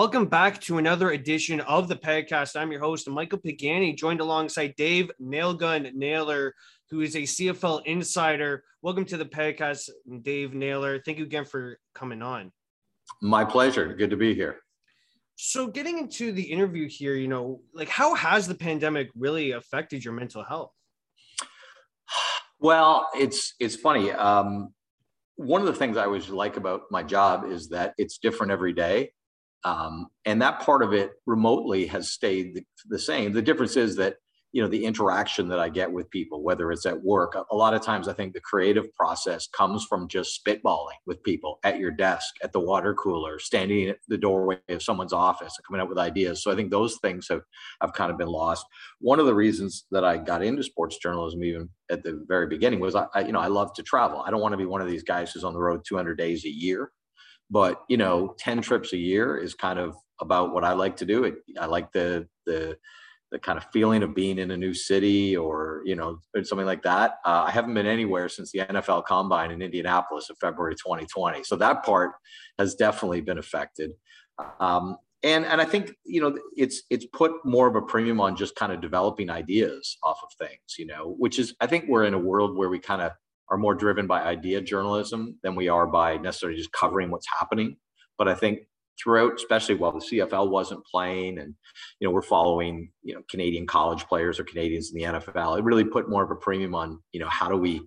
Welcome back to another edition of the podcast. I'm your host, Michael Pagani, joined alongside Dave Nailgun Naylor, who is a CFL insider. Welcome to the podcast, Dave Naylor. Thank you again for coming on. My pleasure. Good to be here. So getting into the interview here, you know, like how has the pandemic really affected your mental health? Well, it's funny. One of the things I always like about my job is that it's different every day. And that part of it remotely has stayed the same. The difference is that, you know, the interaction that I get with people, whether it's at work, a lot of times I think the creative process comes from just spitballing with people at your desk, at the water cooler, standing at the doorway of someone's office and coming up with ideas. So I think those things have kind of been lost. One of the reasons that I got into sports journalism even at the very beginning was, I love to travel. I don't want to be one of these guys who's on the road 200 days a year. But, you know, 10 trips a year is kind of about what I like to do. I like the kind of feeling of being in a new city or, you know, something like that. I haven't been anywhere since the NFL Combine in Indianapolis in February 2020. So that part has definitely been affected. And I think, you know, it's put more of a premium on just kind of developing ideas off of things, you know, which is, I think we're in a world where we kind of are more driven by idea journalism than we are by necessarily just covering what's happening. But I think throughout, especially while the CFL wasn't playing and, you know, we're following, you know, Canadian college players or Canadians in the NFL, it really put more of a premium on, you know, how do we,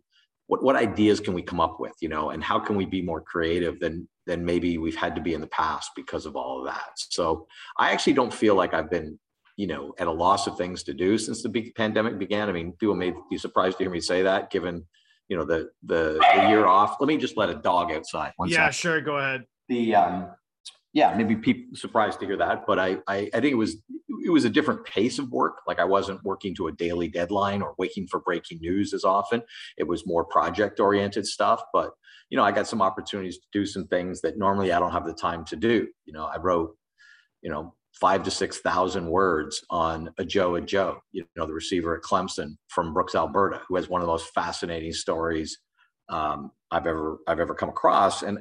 what ideas can we come up with, you know, and how can we be more creative than maybe we've had to be in the past because of all of that. So I actually don't feel like I've been, you know, at a loss of things to do since the big pandemic began. I mean, people may be surprised to hear me say that given, you know, the year off. Let me just let a dog outside. One second. Sure. Go ahead. Maybe people surprised to hear that, but I think it was a different pace of work. Like I wasn't working to a daily deadline or waiting for breaking news as often. It was more project oriented stuff, but you know, I got some opportunities to do some things that normally I don't have the time to do. You know, I wrote, you know, 5,000 to 6,000 words on Ajoe, you know, the receiver at Clemson from Brooks, Alberta, who has one of the most fascinating stories I've ever come across, and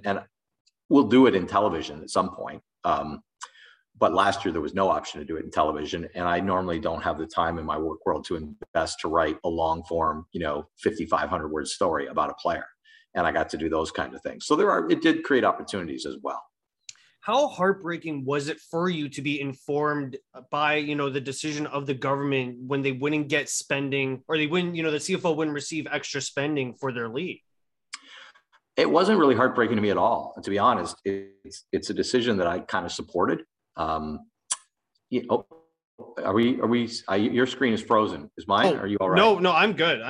we'll do it in television at some point. But last year there was no option to do it in television, and I normally don't have the time in my work world to invest to write a long form, you know, 5,500 word story about a player, and I got to do those kind of things. So it did create opportunities as well. How heartbreaking was it for you to be informed by, you know, the decision of the government when they wouldn't get spending, or they wouldn't, you know, the CFL wouldn't receive extra spending for their league? It wasn't really heartbreaking to me at all, to be honest. It's a decision that I kind of supported. Your screen is frozen. Is mine? Are you all right? No, I'm good.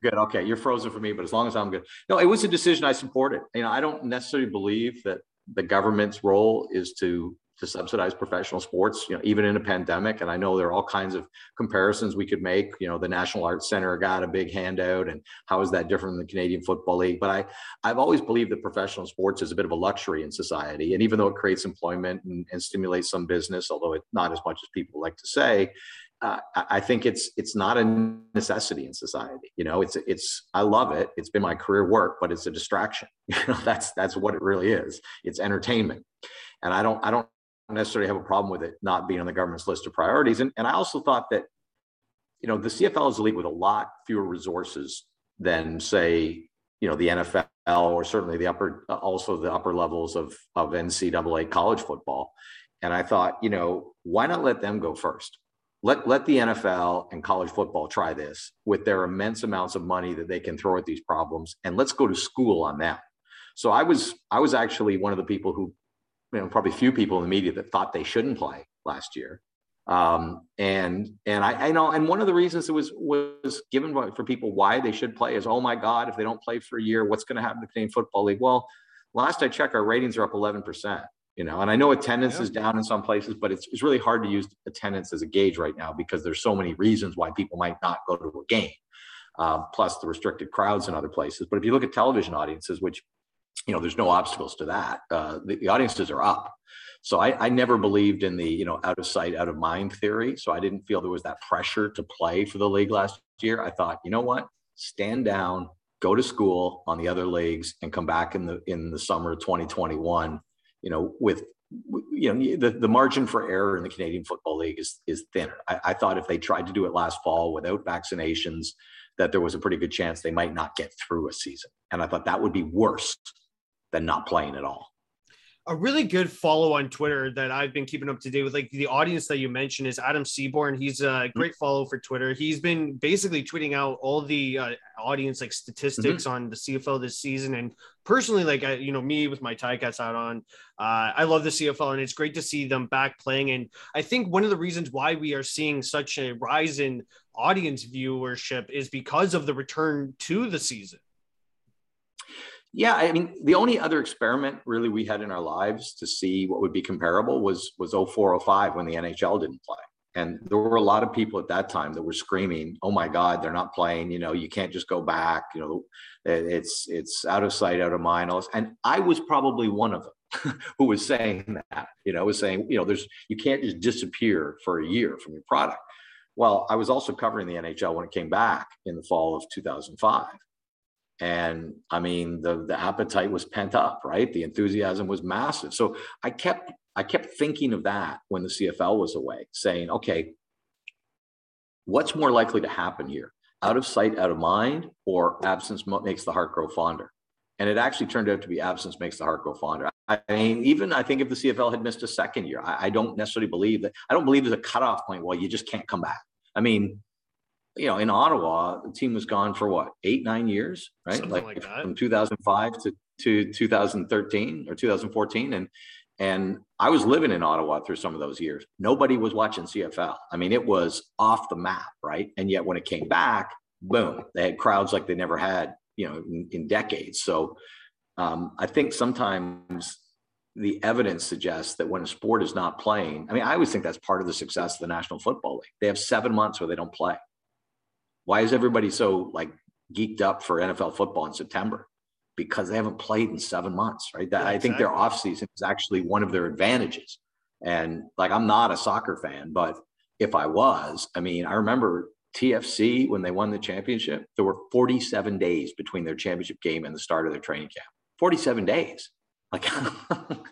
Good. Okay, you're frozen for me, but as long as I'm good. No, it was a decision I supported. You know, I don't necessarily believe that the government's role is to subsidize professional sports, you know, even in a pandemic. And I know there are all kinds of comparisons we could make. You know, the National Arts Center got a big handout, and how is that different than the Canadian Football League? But I've always believed that professional sports is a bit of a luxury in society. And even though it creates employment and stimulates some business, although it's not as much as people like to say, I think it's not a necessity in society. You know, I love it. It's been my career work, but it's a distraction. You know, that's what it really is. It's entertainment. And I don't necessarily have a problem with it not being on the government's list of priorities. And I also thought that, you know, the CFL is a league with a lot fewer resources than, say, you know, the NFL or certainly the upper levels of NCAA college football. And I thought, you know, why not let them go first? Let the NFL and college football try this with their immense amounts of money that they can throw at these problems, and let's go to school on that. So I was actually one of the people who, you know, probably few people in the media that thought they shouldn't play last year. And I know, and one of the reasons it was given for people why they should play is, oh my God, if they don't play for a year, what's going to happen to the Canadian Football League? Well, last I checked, our ratings are up 11%. You know, and I know attendance is down in some places, but it's really hard to use attendance as a gauge right now because there's so many reasons why people might not go to a game, plus the restricted crowds in other places. But if you look at television audiences, which, you know, there's no obstacles to that, the audiences are up. So I never believed in the, you know, out of sight, out of mind theory. So I didn't feel there was that pressure to play for the league last year. I thought, you know what, stand down, go to school on the other leagues and come back in the summer of 2021. You know, with you know, the margin for error in the Canadian Football League is thinner. I thought if they tried to do it last fall without vaccinations, that there was a pretty good chance they might not get through a season. And I thought that would be worse than not playing at all. A really good follow on Twitter that I've been keeping up to date with, like the audience that you mentioned, is Adam Seaborn. He's a great follow for Twitter. He's been basically tweeting out all the audience like statistics on the CFL this season. And personally, like, I, you know, me with my Ticats hat on, I love the CFL, and it's great to see them back playing. And I think one of the reasons why we are seeing such a rise in audience viewership is because of the return to the season. Yeah, I mean, the only other experiment really we had in our lives to see what would be comparable was 2004-05 when the NHL didn't play. And there were a lot of people at that time that were screaming, oh my God, they're not playing, you know, you can't just go back, you know, it's out of sight, out of mind. And I was probably one of them who was saying that, you know, was saying, you know, you can't just disappear for a year from your product. Well, I was also covering the NHL when it came back in the fall of 2005. And I mean, the appetite was pent up, right? The enthusiasm was massive. So I kept thinking of that when the CFL was away, saying, okay, what's more likely to happen here? Out of sight, out of mind, or absence makes the heart grow fonder? And it actually turned out to be absence makes the heart grow fonder. I mean, even I think if the CFL had missed a second year, I don't necessarily believe that. I don't believe there's a cutoff point. Well, you just can't come back. I mean, you know, in Ottawa, the team was gone for what, 8-9 years, right? Something like that. From 2005 to 2013 or 2014. And I was living in Ottawa through some of those years. Nobody was watching CFL. I mean, it was off the map, right? And yet when it came back, boom, they had crowds like they never had, you know, in decades. So I think sometimes the evidence suggests that when a sport is not playing, I mean, I always think that's part of the success of the National Football League. They have 7 months where they don't play. Why is everybody so like geeked up for NFL football in September? Because they haven't played in 7 months, right? That, yeah, exactly. I think their offseason is actually one of their advantages. And like, I'm not a soccer fan, but if I was, I mean, I remember TFC when they won the championship, there were 47 days between their championship game and the start of their training camp. 47 days. Like,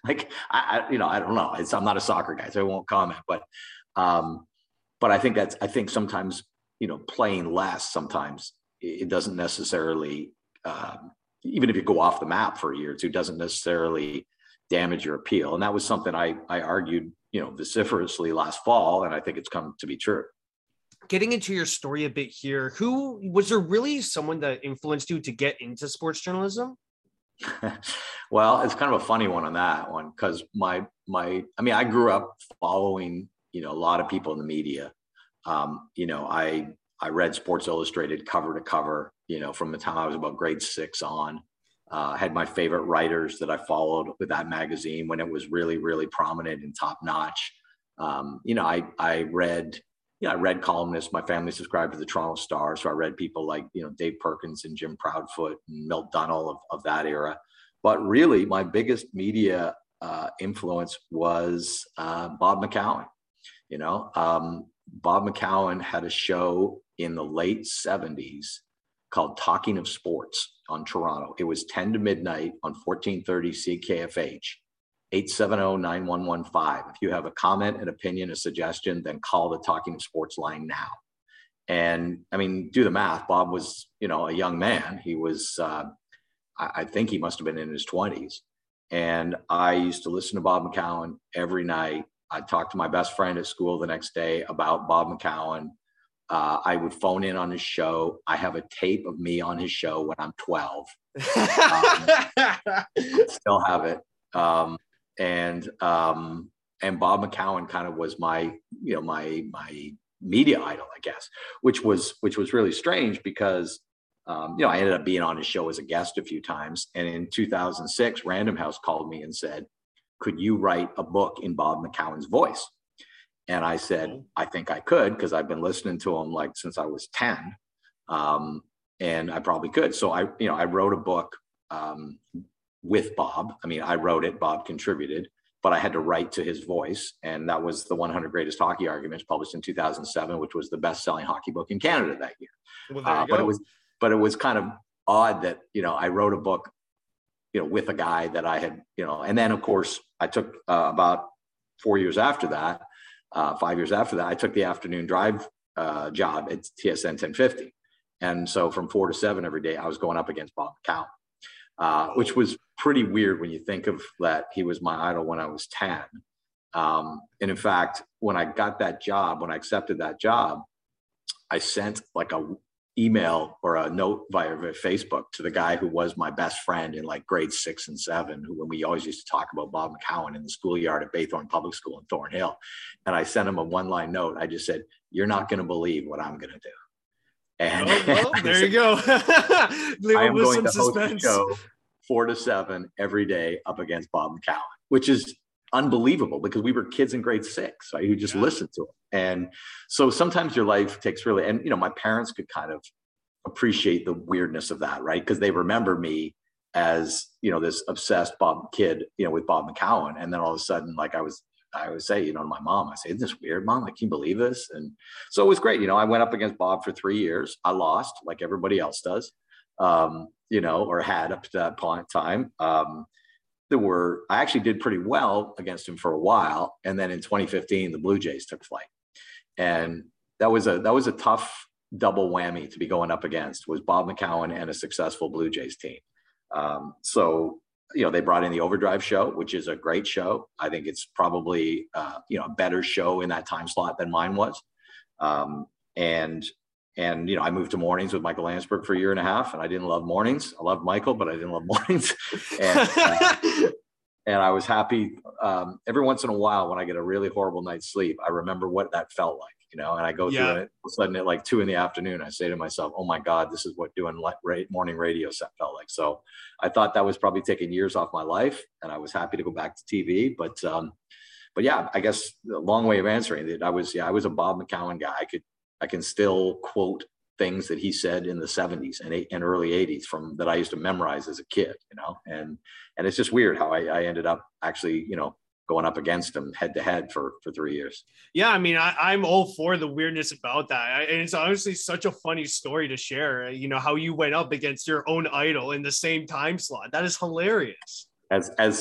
like you know, I don't know. I'm not a soccer guy, so I won't comment. But I think sometimes, you know, playing less sometimes it doesn't necessarily, even if you go off the map for a year or two, doesn't necessarily damage your appeal. And that was something I argued, you know, vociferously last fall, and I think it's come to be true. Getting into your story a bit here, who was there really someone that influenced you to get into sports journalism? Well, it's kind of a funny one on that one, because I mean, I grew up following, you know, a lot of people in the media. You know, I read Sports Illustrated cover to cover, you know, from the time I was about grade 6 on. Had my favorite writers that I followed with that magazine when it was really, really prominent and top notch. You know, I read columnists. My family subscribed to the Toronto Star, so I read people like, you know, Dave Perkins and Jim Proudfoot and Milt Dunnell of that era. But really, my biggest media influence was Bob McCowan. You know, Bob McCowan had a show in the late 70s called Talking of Sports on Toronto. It was 10 to midnight on 1430 CKFH, 870-9115. If you have a comment, an opinion, a suggestion, then call the Talking of Sports line now. And I mean, do the math. Bob was, you know, a young man. He was, I think he must've been in his 20s. And I used to listen to Bob McCowan every night. I talked to my best friend at school the next day about Bob McCowan. I would phone in on his show. I have a tape of me on his show when I'm 12. I still have it. And Bob McCowan kind of was my, you know, my media idol, I guess, which was really strange because, you know, I ended up being on his show as a guest a few times. And in 2006, Random House called me and said, could you write a book in Bob McCowan's voice? And I said, I think I could, because I've been listening to him like since I was 10, and I probably could. So I wrote a book with Bob. I mean, I wrote it, Bob contributed, but I had to write to his voice. And that was the 100 Greatest Hockey Arguments, published in 2007, which was the best-selling hockey book in Canada that year. Well, but it was kind of odd that, you know, I wrote a book with a guy that I had, and then of course I took about 4 years after that, 5 years after that, I took the afternoon drive job at TSN 1050. And so from 4 to 7 every day, I was going up against Bob McCown, which was pretty weird when you think of that. He was my idol when I was 10. And in fact, when I got that job, when I accepted that job, I sent like a email or a note via Facebook to the guy who was my best friend in like grades 6 and 7, who when we always used to talk about Bob McCown in the schoolyard at Baythorn Public School in Thornhill. And I sent him a one-line note. I just said, "You're not going to believe what I'm going to do." And there you go. I am going to host the show 4 to 7 every day up against Bob McCown, which is unbelievable because we were kids in grade 6, right, who just listened to him. And so sometimes your life takes really, and my parents could kind of appreciate the weirdness of that, right? Because they remember me as, this obsessed Bob kid, with Bob McCown. And then all of a sudden, like I would say, to my mom, I say, "Isn't this weird, Mom? Like, can you believe this?" And so it was great. I went up against Bob for 3 years. I lost, like everybody else does, or had up to that point in time. I actually did pretty well against him for a while. And then in 2015, the Blue Jays took flight. And that was a tough double whammy to be going up against, was Bob McCown and a successful Blue Jays team. They brought in the Overdrive show, which is a great show. I think it's probably, a better show in that time slot than mine was. I moved to mornings with Michael Landsberg for a year and a half, and I didn't love mornings. I loved Michael, but I didn't love mornings. And I was happy. Every once in a while, when I get a really horrible night's sleep, I remember what that felt like, and I go through it. All of a sudden at like 2 in the afternoon, I say to myself, "Oh my God, this is what doing morning radio felt like." So I thought that was probably taking years off my life, and I was happy to go back to TV. But yeah, I guess a long way of answering it. I was a Bob McCown guy. I can still quote things that he said in the 70s and early 80s from that I used to memorize as a kid, and it's just weird how I ended up actually, going up against him head to head for 3 years. Yeah. I mean, I'm all for the weirdness about that. And it's honestly such a funny story to share, how you went up against your own idol in the same time slot. That is hilarious. Listening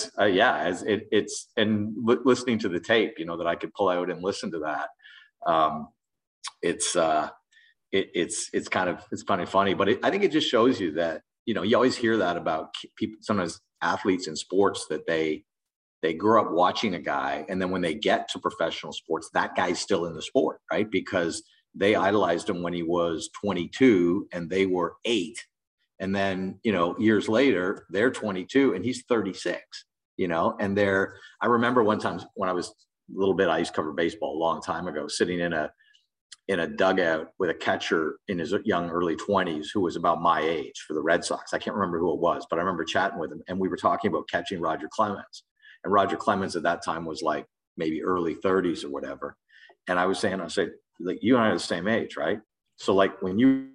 to the tape, that I could pull out and listen to that. It's kind of funny, but I think it just shows you that, you always hear that about people, sometimes athletes in sports, that they grew up watching a guy. And then when they get to professional sports, that guy's still in the sport, right? Because they idolized him when he was 22 and they were 8. And then, years later, they're 22 and he's 36, and I remember one time when I was a little bit, I used to cover baseball a long time ago, sitting in a dugout with a catcher in his young early 20s who was about my age for the Red Sox. I can't remember who it was, but I remember chatting with him, and we were talking about catching Roger Clemens. And Roger Clemens at that time was like maybe early 30s or whatever. And I said, like, "You and I are the same age, right? So like when you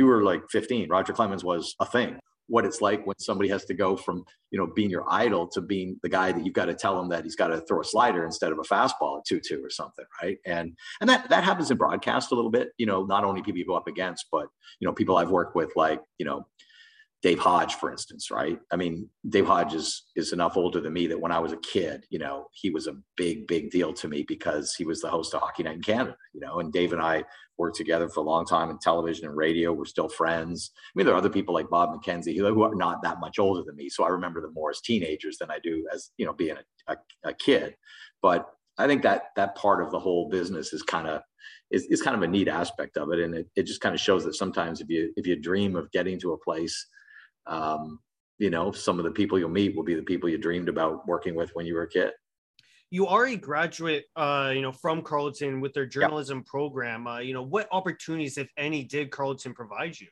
were like 15, Roger Clemens was a thing." What it's like when somebody has to go from, being your idol to being the guy that you've got to tell him that he's got to throw a slider instead of a fastball at 2-2 or something, right? And that happens in broadcast a little bit, not only people you go up against, but, people I've worked with, like, Dave Hodge, for instance, right? I mean, Dave Hodge is enough older than me that when I was a kid, he was a big, big deal to me because he was the host of Hockey Night in Canada, and Dave and I worked together for a long time in television and radio. We're still friends. I mean, there are other people like Bob McKenzie who are not that much older than me. So I remember them more as teenagers than I do as, being a kid. But I think that part of the whole business is kind of a neat aspect of it. And it just kind of shows that sometimes if you dream of getting to a place, some of the people you'll meet will be the people you dreamed about working with when you were a kid. You are a graduate, from Carleton with their journalism program. What opportunities, if any, did Carleton provide you?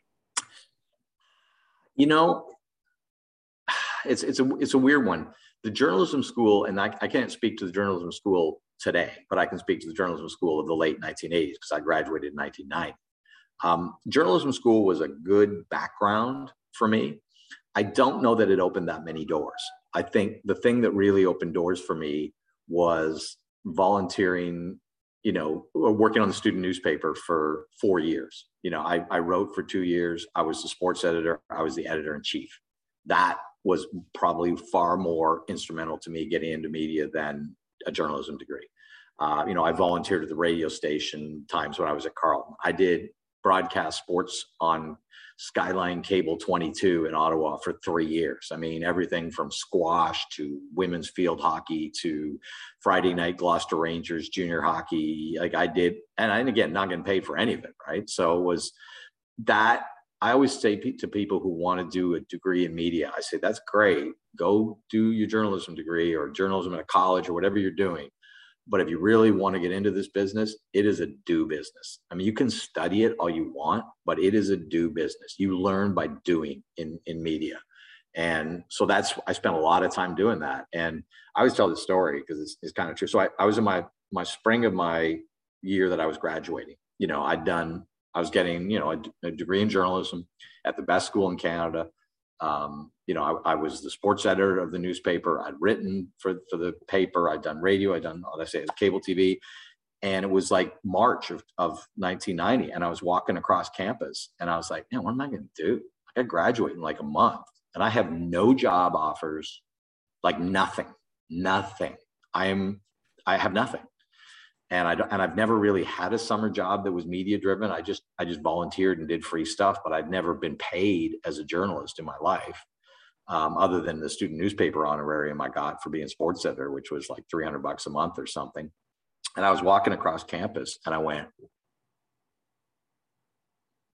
It's a weird one. The journalism school, and I can't speak to the journalism school today, but I can speak to the journalism school of the late 1980s because I graduated in 1990. Journalism school was a good background for me. I don't know that it opened that many doors. I think the thing that really opened doors for me was volunteering you know, working on the student newspaper for 4 years. You know, I wrote for 2 years. I was the sports editor. I was the editor in chief. That was probably far more instrumental to me getting into media than a journalism degree. You know, I volunteered at the radio station times when I was at Carleton. I did broadcast sports on Skyline Cable 22 in Ottawa for 3 years. I mean, everything from squash to women's field hockey to Friday night Gloucester Rangers junior hockey. Like I did, and again, not getting paid for any of it, right? So it was that. I always say to people who want to do a degree in media, I say, that's great. Go do your journalism degree or journalism at a college or whatever you're doing. But if you really want to get into this business, it is a do business. I mean, you can study it all you want, but it is a do business. You learn by doing in media. And so that's, I spent a lot of time doing that. And I always tell this story because it's kind of true. So I was in my spring of my year that I was graduating, you know, I was getting, you know, a degree in journalism at the best school in Canada. You know, I was the sports editor of the newspaper. I'd written for the paper. I'd done radio. I'd done, all I say, cable TV. And it was like March of 1990. And I was walking across campus and I was like, man, what am I going to do? I graduate in like a month and I have no job offers, like nothing. I have nothing. And I've never really had a summer job that was media driven. I just volunteered and did free stuff, but I'd never been paid as a journalist in my life, other than the student newspaper honorarium I got for being sports editor, which was like $300 a month or something. And I was walking across campus and I went,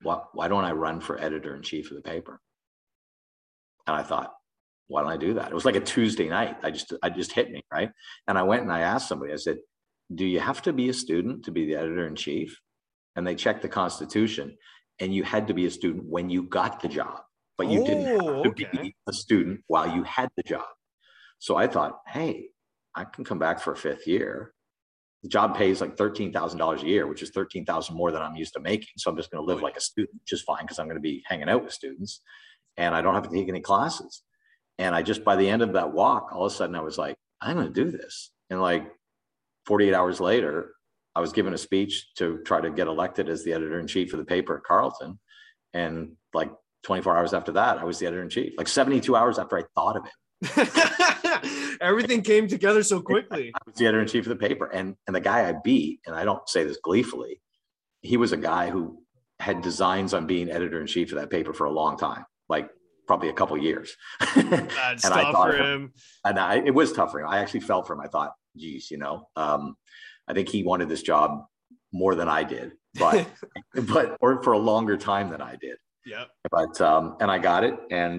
"What? Why don't I run for editor in chief of the paper?" And I thought, "Why don't I do that?" It was like a Tuesday night. I just hit me, right? And I went and I asked somebody. I said, do you have to be a student to be the editor in chief? And they checked the Constitution and you had to be a student when you got the job, but you didn't have to be a student while you had the job. So I thought, hey, I can come back for a fifth year. The job pays like $13,000 a year, which is $13,000 more than I'm used to making. So I'm just going to live like a student, just fine, because I'm going to be hanging out with students and I don't have to take any classes. And I just, by the end of that walk, all of a sudden I was like, I'm going to do this. And like, 48 hours later, I was given a speech to try to get elected as the editor-in-chief of the paper at Carleton. And like 24 hours after that, I was the editor-in-chief, like 72 hours after I thought of it. Everything came together so quickly. I was the editor-in-chief of the paper. And the guy I beat, and I don't say this gleefully, he was a guy who had designs on being editor-in-chief of that paper for a long time, like probably a couple of years. That's and tough for him. It was tough for him. I actually felt for him. I thought, geez, you know, I think he wanted this job more than I did, but, or for a longer time than I did. Yeah. But, and I got it. And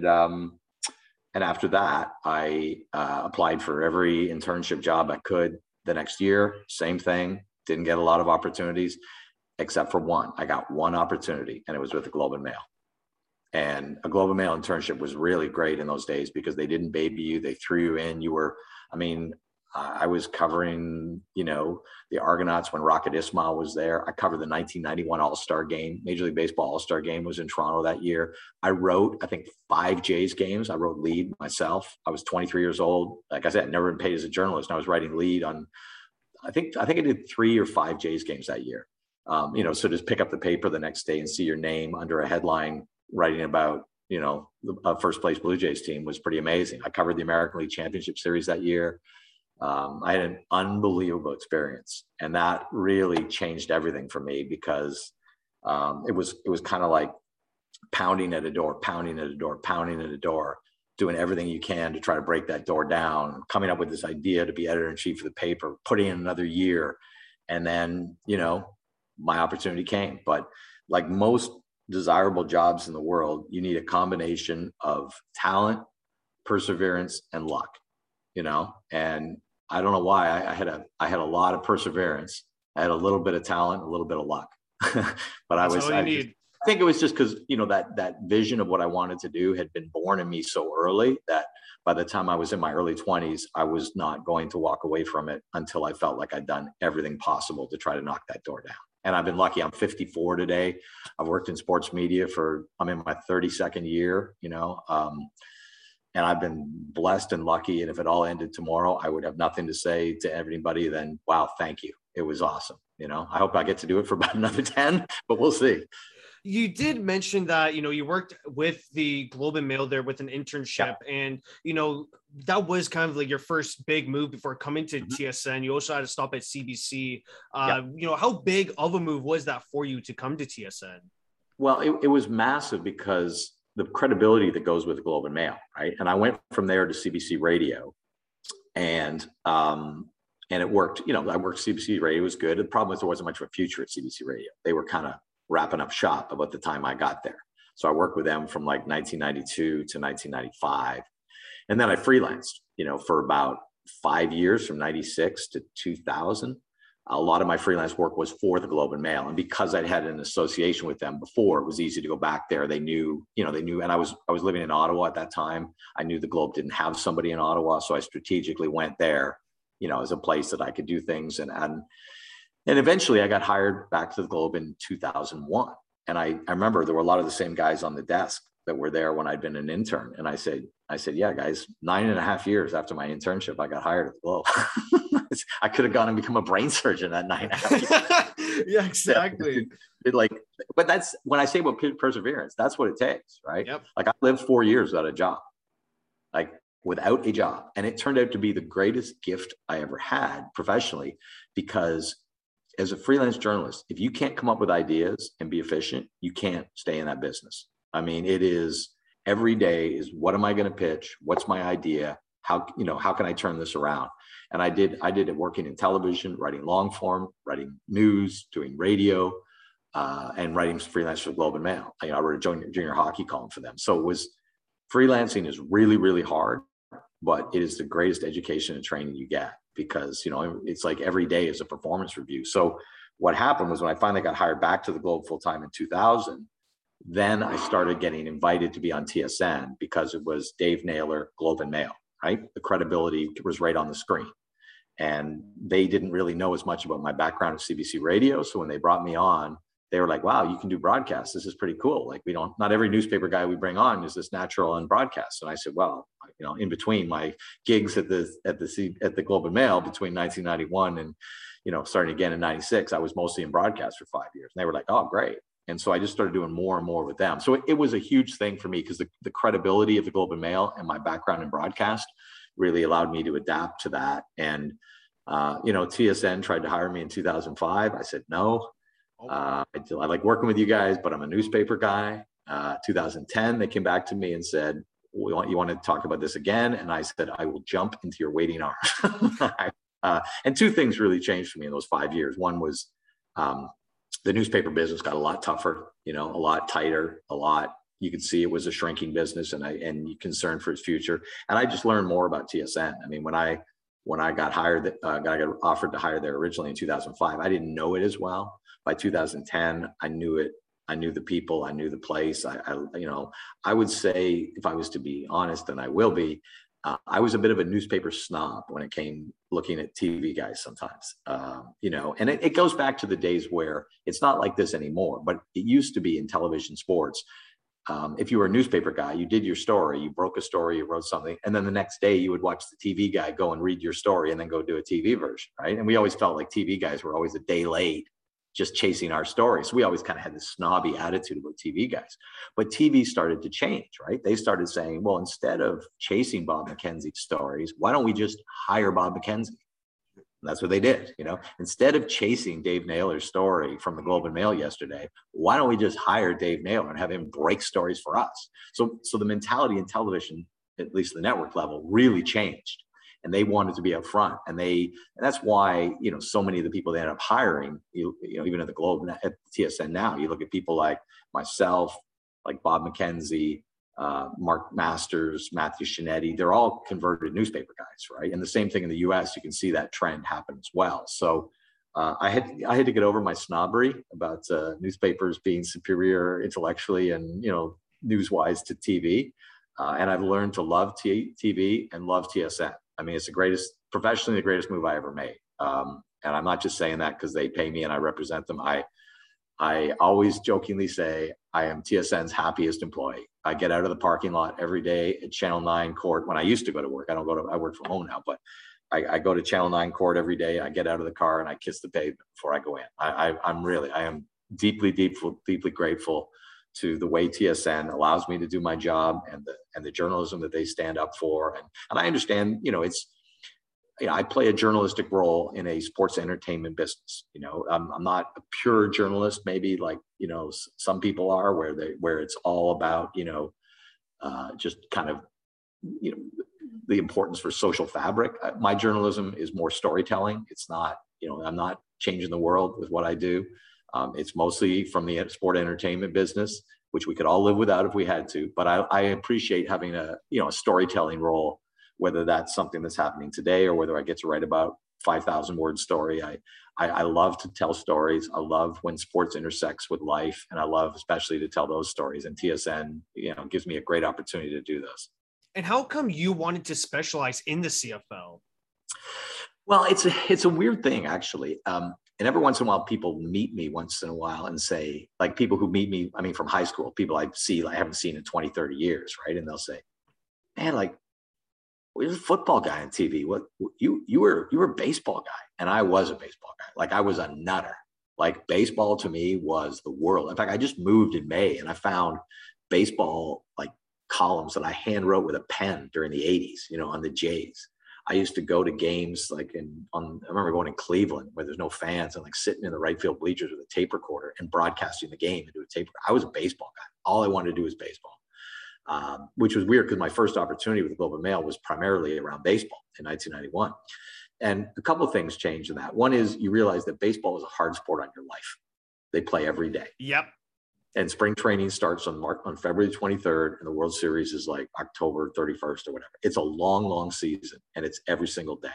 after that, I applied for every internship job I could the next year, same thing, didn't get a lot of opportunities, except for one. I got one opportunity and it was with the Globe and Mail. And a Globe and Mail internship was really great in those days because they didn't baby you. They threw you in. You were, I mean, I was covering, you know, the Argonauts when Rocket Ismail was there. I covered the 1991 All-Star Game. Major League Baseball All-Star Game was in Toronto that year. I wrote, I think, 5 Jays games. I wrote lead myself. I was 23 years old. Like I said, I'd never been paid as a journalist. And I was writing lead on, I think I did 3 or 5 Jays games that year. You know, so just pick up the paper the next day and see your name under a headline writing about, you know, a first place Blue Jays team was pretty amazing. I covered the American League Championship Series that year. I had an unbelievable experience, and that really changed everything for me because it was kind of like pounding at a door, doing everything you can to try to break that door down, coming up with this idea to be editor in chief of the paper, putting in another year, and then, you know, my opportunity came. But like most desirable jobs in the world, you need a combination of talent, perseverance, and luck. You know, and I don't know why I had a lot of perseverance. I had a little bit of talent, a little bit of luck, but I think it was just because, you know, that vision of what I wanted to do had been born in me so early that by the time I was in my early 20s, I was not going to walk away from it until I felt like I'd done everything possible to try to knock that door down. And I've been lucky. I'm 54 today. I've worked in sports media I'm in my 32nd year, you know, and I've been blessed and lucky. And if it all ended tomorrow, I would have nothing to say to everybody than, wow, thank you. It was awesome. You know, I hope I get to do it for about another 10, but we'll see. You did mention that, you know, you worked with the Globe and Mail there with an internship, yeah. And, you know, that was kind of like your first big move before coming to TSN. You also had to stop at CBC. Yeah. You know, how big of a move was that for you to come to TSN? Well, it was massive because the credibility that goes with the Globe and Mail, right? And I went from there to CBC Radio, and it worked. You know, I worked CBC Radio, it was good. The problem was there wasn't much of a future at CBC Radio. They were kind of wrapping up shop about the time I got there. So I worked with them from like 1992 to 1995. And then I freelanced, you know, for about 5 years from 96 to 2000. A lot of my freelance work was for the Globe and Mail. And because I'd had an association with them before, it was easy to go back there. They knew, you know, they knew, and I was living in Ottawa at that time. I knew the Globe didn't have somebody in Ottawa. So I strategically went there, you know, as a place that I could do things. And eventually I got hired back to the Globe in 2001. And I remember there were a lot of the same guys on the desk that were there when I'd been an intern. And I said, yeah, guys, 9.5 years after my internship, I got hired at the Globe. I could have gone and become a brain surgeon at 9.5 years. Yeah, exactly. But that's when I say about perseverance, that's what it takes, right? Yep. Like I lived 4 years without a job, like without a job. And it turned out to be the greatest gift I ever had professionally, because as a freelance journalist, if you can't come up with ideas and be efficient, you can't stay in that business. I mean, it is every day is what am I going to pitch? What's my idea? How can I turn this around? And I did it working in television, writing long form, writing news, doing radio, and writing freelance for Globe and Mail. I wrote a junior hockey column for them. So it was freelancing is really, really hard, but it is the greatest education and training you get. Because, you know, it's like every day is a performance review. So what happened was when I finally got hired back to the Globe full-time in 2000, then I started getting invited to be on TSN because it was Dave Naylor, Globe and Mail, right? The credibility was right on the screen. And they didn't really know as much about my background at CBC Radio. So when they brought me on, they were like, wow, you can do broadcast. This is pretty cool. Like not every newspaper guy we bring on is this natural in broadcast. And I said, well, you know, in between my gigs at the Globe and Mail between 1991 and, you know, starting again in 96, I was mostly in broadcast for 5 years. And they were like, oh, great. And so I just started doing more and more with them. So it was a huge thing for me because the credibility of the Globe and Mail and my background in broadcast really allowed me to adapt to that. And, you know, TSN tried to hire me in 2005. I said, no. I like working with you guys, but I'm a newspaper guy. 2010, they came back to me and said, you want to talk about this again? And I said, I will jump into your waiting arms. And two things really changed for me in those 5 years. One was the newspaper business got a lot tougher, you know, a lot tighter, a lot. You could see it was a shrinking business and concerned for its future. And I just learned more about TSN. I mean, when I got hired, I got offered to hire there originally in 2005, I didn't know it as well. By 2010, I knew it. I knew the people. I knew the place. I would say, if I was to be honest, and I will be, I was a bit of a newspaper snob when it came looking at TV guys sometimes, you know, and it goes back to the days where it's not like this anymore, but it used to be in television sports. If you were a newspaper guy, you did your story, you broke a story, you wrote something, and then the next day you would watch the TV guy go and read your story and then go do a TV version, right? And we always felt like TV guys were always a day late, just chasing our story. So we always kind of had this snobby attitude about TV guys. But TV started to change, right? They started saying, well, instead of chasing Bob McKenzie's stories, why don't we just hire Bob McKenzie? And that's what they did, you know? Instead of chasing Dave Naylor's story from the Globe and Mail yesterday, why don't we just hire Dave Naylor and have him break stories for us? So the mentality in television, at least the network level, really changed. And they wanted to be up front. And that's why, you know, so many of the people they end up hiring, you know, even at the Globe, at TSN now, you look at people like myself, like Bob McKenzie, Mark Masters, Matthew Shinetti, they're all converted newspaper guys, right? And the same thing in the US, you can see that trend happen as well. So I had to get over my snobbery about newspapers being superior intellectually and, you know, news-wise to TV. And I've learned to love TV and love TSN. I mean, it's professionally the greatest move I ever made. And I'm not just saying that because they pay me and I represent them. I always jokingly say I am TSN's happiest employee. I get out of the parking lot every day at Channel 9 Court when I used to go to work. I work from home now, but I go to Channel 9 court every day. I get out of the car and I kiss the pavement before I go in. I am deeply grateful to the way TSN allows me to do my job and the journalism that they stand up for. And I understand, I play a journalistic role in a sports entertainment business. I'm not a pure journalist, maybe like, some people are where it's all about, just kind of, the importance for social fabric. My journalism is more storytelling. It's not, I'm not changing the world with what I do. It's mostly from the sport entertainment business, which we could all live without if we had to. But I appreciate having a storytelling role, whether that's something that's happening today or whether I get to write about 5,000-word story. I love to tell stories. I love when sports intersects with life, and I love especially to tell those stories. And TSN, gives me a great opportunity to do this. And how come you wanted to specialize in the CFL? Well, it's a weird thing, actually. And every once in a while, people meet me and say, like people who meet me, from high school, people I see, I haven't seen in 20, 30 years, right? And they'll say, man, you're a football guy on TV. What you were a baseball guy. And I was a baseball guy. I was a nutter. Baseball to me was the world. In fact, I just moved in May and I found baseball, columns that I hand wrote with a pen during the 80s, on the Jays. I used to go to games I remember going in Cleveland where there's no fans and sitting in the right field bleachers with a tape recorder and broadcasting the game into a tape recorder. I was a baseball guy. All I wanted to do was baseball, which was weird because my first opportunity with the Globe and Mail was primarily around baseball in 1991. And a couple of things changed in that. One is you realize that baseball is a hard sport on your life. They play every day. Yep. And spring training starts on February 23rd, and the World Series is October 31st or whatever. It's a long, long season, and it's every single day.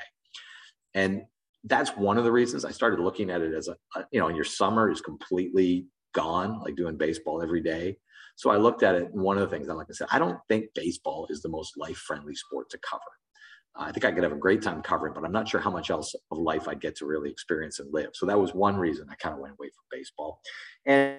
And that's one of the reasons I started looking at it as and your summer is completely gone, doing baseball every day. So I looked at it, and one of the things, like I said, I don't think baseball is the most life-friendly sport to cover. I think I could have a great time covering, but I'm not sure how much else of life I'd get to really experience and live. So that was one reason I kind of went away from baseball. And,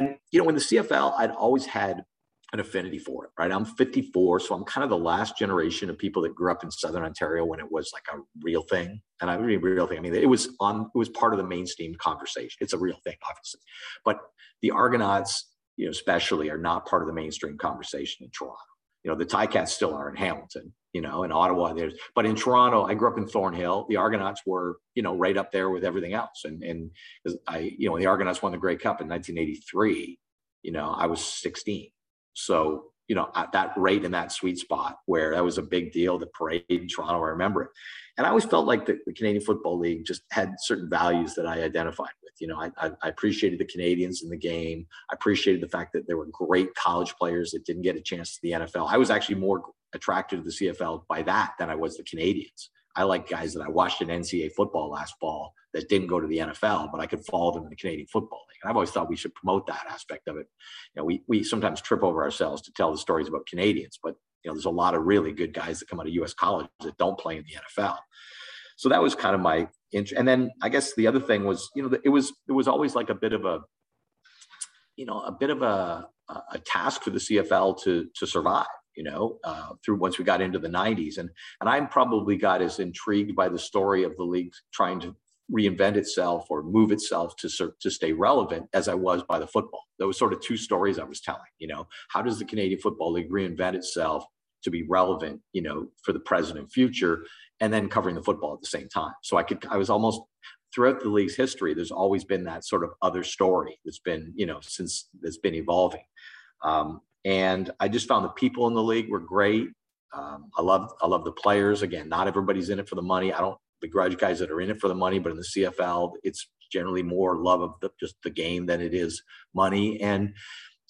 in the CFL, I'd always had an affinity for it, right? I'm 54, so I'm kind of the last generation of people that grew up in Southern Ontario when it was a real thing. And I mean, real thing. I mean, it was part of the mainstream conversation. It's a real thing, obviously. But the Argonauts, especially, are not part of the mainstream conversation in Toronto. The Ticats still are in Hamilton, in Ottawa. But in Toronto, I grew up in Thornhill. The Argonauts were, right up there with everything else. And when the Argonauts won the Grey Cup in 1983, I was 16. So, at that rate in that sweet spot where that was a big deal, the parade in Toronto, I remember it. And I always felt like the Canadian Football League just had certain values that I identified with. I appreciated the Canadians in the game. I appreciated the fact that there were great college players that didn't get a chance to the NFL. I was actually more attracted to the CFL by that than I was the Canadians. I like guys that I watched in NCAA football last fall that didn't go to the NFL, but I could follow them in the Canadian Football League. And I've always thought we should promote that aspect of it. We sometimes trip over ourselves to tell the stories about Canadians, but there's a lot of really good guys that come out of U.S. colleges that don't play in the NFL. So that was kind of my interest. And then I guess the other thing was, it was always like a bit of a task for the CFL to survive, through once we got into the 90s. And I probably got as intrigued by the story of the league trying to reinvent itself or move itself to stay relevant as I was by the football. There was sort of two stories I was telling, how does the Canadian Football League reinvent itself to be relevant, for the present and future, and then covering the football at the same time. So I was almost throughout the league's history, there's always been that sort of other story that's been, since that's been evolving. And I just found the people in the league were great. I love the players. Again, not everybody's in it for the money. I don't begrudge guys that are in it for the money, but in the CFL, it's generally more love of just the game than it is money. And,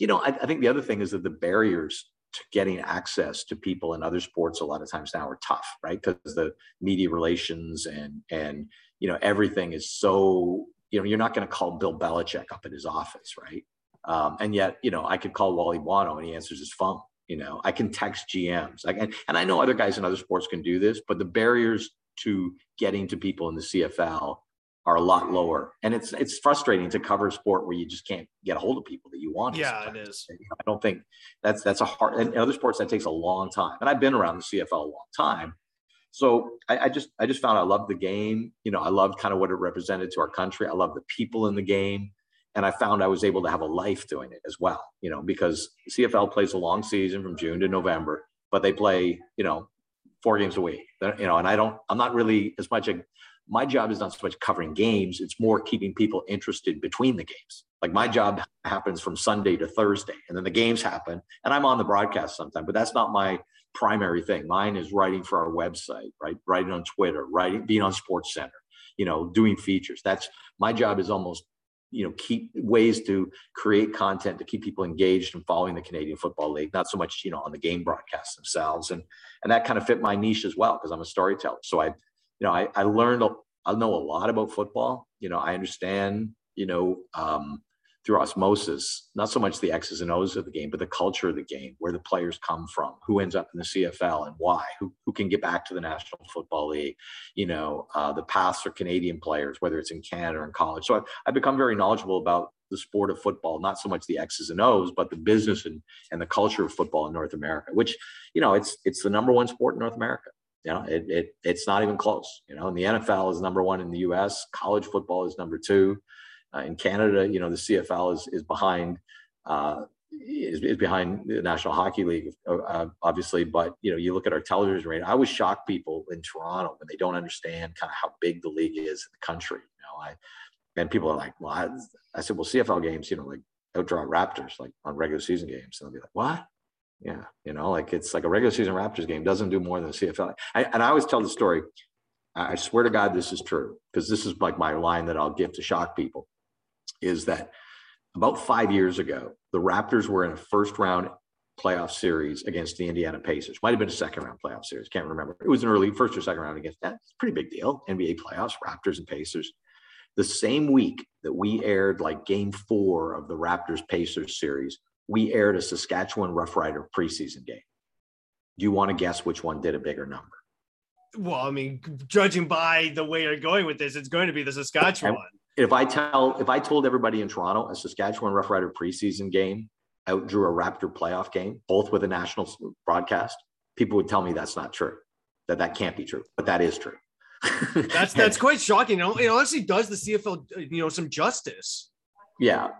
I think the other thing is that the barriers to getting access to people in other sports a lot of times now are tough, right? Because the media relations and everything is so, you're not going to call Bill Belichick up at his office, right? And yet, I could call Wally Buono and he answers his phone. I can text GMs. And I know other guys in other sports can do this, but the barriers to getting to people in the CFL are a lot lower. And it's frustrating to cover a sport where you just can't get a hold of people that you want. Yeah, sometimes. It is. I don't think that's a hard, and in other sports that takes a long time. And I've been around the CFL a long time. So I just found I loved the game. You know, I loved kind of what it represented to our country. I loved the people in the game. And I found I was able to have a life doing it as well, you know, because CFL plays a long season from June to November, but they play, you know, 4 games a week, you know, and I'm not really as much, my job is not so much covering games. It's more keeping people interested between the games. Like my job happens from Sunday to Thursday, and then the games happen, and I'm on the broadcast sometime, but that's not my primary thing. Mine is writing for our website, right? Writing on Twitter, being on SportsCenter, you know, doing features. That's my job, is almost, you know, keep ways to create content to keep people engaged and following the Canadian Football League, not so much, you know, on the game broadcasts themselves. And that kind of fit my niche as well, because I'm a storyteller. So I know a lot about football. You know, I understand, you know, through osmosis, not so much the X's and O's of the game, but the culture of the game, where the players come from, who ends up in the CFL and why, who can get back to the National Football League, you know, the paths for Canadian players, whether it's in Canada or in college. So I've become very knowledgeable about the sport of football, not so much the X's and O's, but the business and the culture of football in North America, which, you know, it's the #1 sport in North America. You know, it's not even close, you know, and the NFL is #1 in the US, college football is #2. In Canada, you know, the CFL is behind the National Hockey League, obviously. But, you know, you look at our television rate. I always shock people in Toronto when they don't understand kind of how big the league is in the country. You know, and people are like, well, I said, well, CFL games, you know, like outdraw Raptors, like on regular season games. And they'll be like, what? Yeah. You know, like it's like a regular season Raptors game doesn't do more than the CFL. I always tell the story. I swear to God, this is true, because this is like my line that I'll give to shock people. Is that about 5 years ago, the Raptors were in a first-round playoff series against the Indiana Pacers. Might have been a second-round playoff series. Can't remember. It was an early first or second round against that. It's a pretty big deal. NBA playoffs, Raptors and Pacers. The same week that we aired like game 4 of the Raptors-Pacers series, we aired a Saskatchewan Rough Rider preseason game. Do you want to guess which one did a bigger number? Well, I mean, judging by the way you're going with this, it's going to be the Saskatchewan. If I told everybody in Toronto a Saskatchewan Rough Rider preseason game outdrew a Raptor playoff game, both with a national broadcast, people would tell me that's not true, that can't be true, but that is true. That's quite shocking. It honestly does the CFL, you know, some justice. Yeah.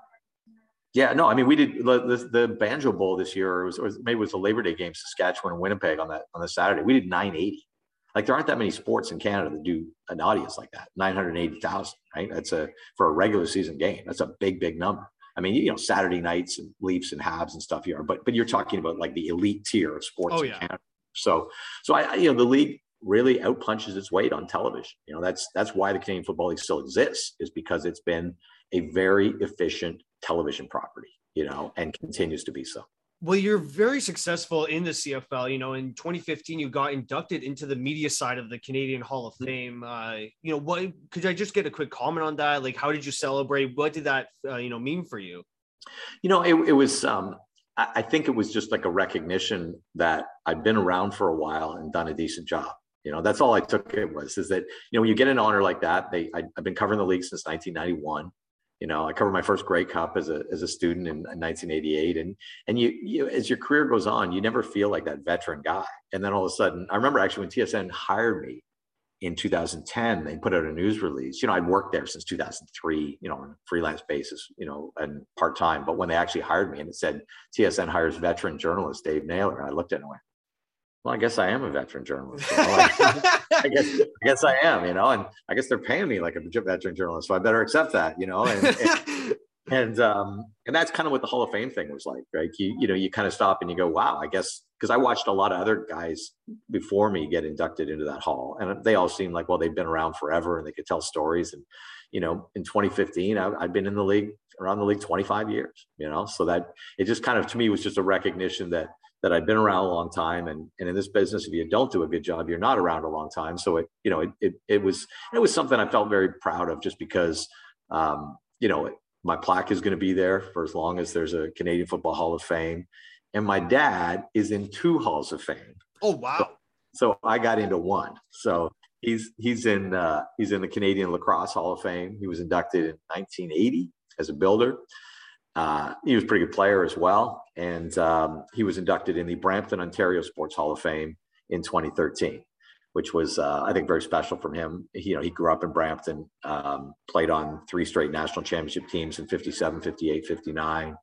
Yeah, no, I mean, we did the Banjo Bowl this year, or maybe it was the Labor Day game, Saskatchewan and Winnipeg on the Saturday. We did 980. Like, there aren't that many sports in Canada that do an audience like that, 980,000, right? That's for a regular season game. That's a big, big number. I mean, you know, Saturday nights and Leafs and Habs and stuff here, but you're talking about like the elite tier of sports in Canada. So you know, the league really outpunches its weight on television. You know, that's why the Canadian Football League still exists, is because it's been a very efficient television property, you know, and continues to be so. Well, you're very successful in the CFL. You know, in 2015, you got inducted into the media side of the Canadian Hall of Fame. You know, what could I just get a quick comment on that? Like, how did you celebrate? What did that, you know, mean for you? You know, it was, I think it was just like a recognition that I'd been around for a while and done a decent job. You know, that's all I took it was, is that, you know, when you get an honor like that, I've been covering the league since 1991. You know, I covered my first Grey Cup as a student in 1988. And you as your career goes on, you never feel like that veteran guy. And then all of a sudden, I remember actually when TSN hired me in 2010, they put out a news release. You know, I'd worked there since 2003, you know, on a freelance basis, you know, and part-time. But when they actually hired me and it said, TSN hires veteran journalist Dave Naylor, and I looked at it and went, well, I guess I am a veteran journalist. You know? I guess I am, you know, and I guess they're paying me like a veteran journalist, so I better accept that, you know. And that's kind of what the Hall of Fame thing was like, right? You know, you kind of stop and you go, wow, I guess, because I watched a lot of other guys before me get inducted into that hall, and they all seemed like, well, they've been around forever and they could tell stories. And you know, in 2015, I'd been in the league, around the league 25 years, you know, so that it just kind of, to me, was just a recognition that I've been around a long time. And in this business, if you don't do a good job, you're not around a long time. So it was something I felt very proud of, just because, you know, my plaque is going to be there for as long as there's a Canadian Football Hall of Fame. And my dad is in 2 halls of fame. Oh, wow. So I got into one. So he's in the Canadian Lacrosse Hall of Fame. He was inducted in 1980 as a builder. He was a pretty good player as well. And he was inducted in the Brampton, Ontario Sports Hall of Fame in 2013. which was, I think, very special from him. He grew up in Brampton, played on 3 straight national championship teams in 57, 58, 59.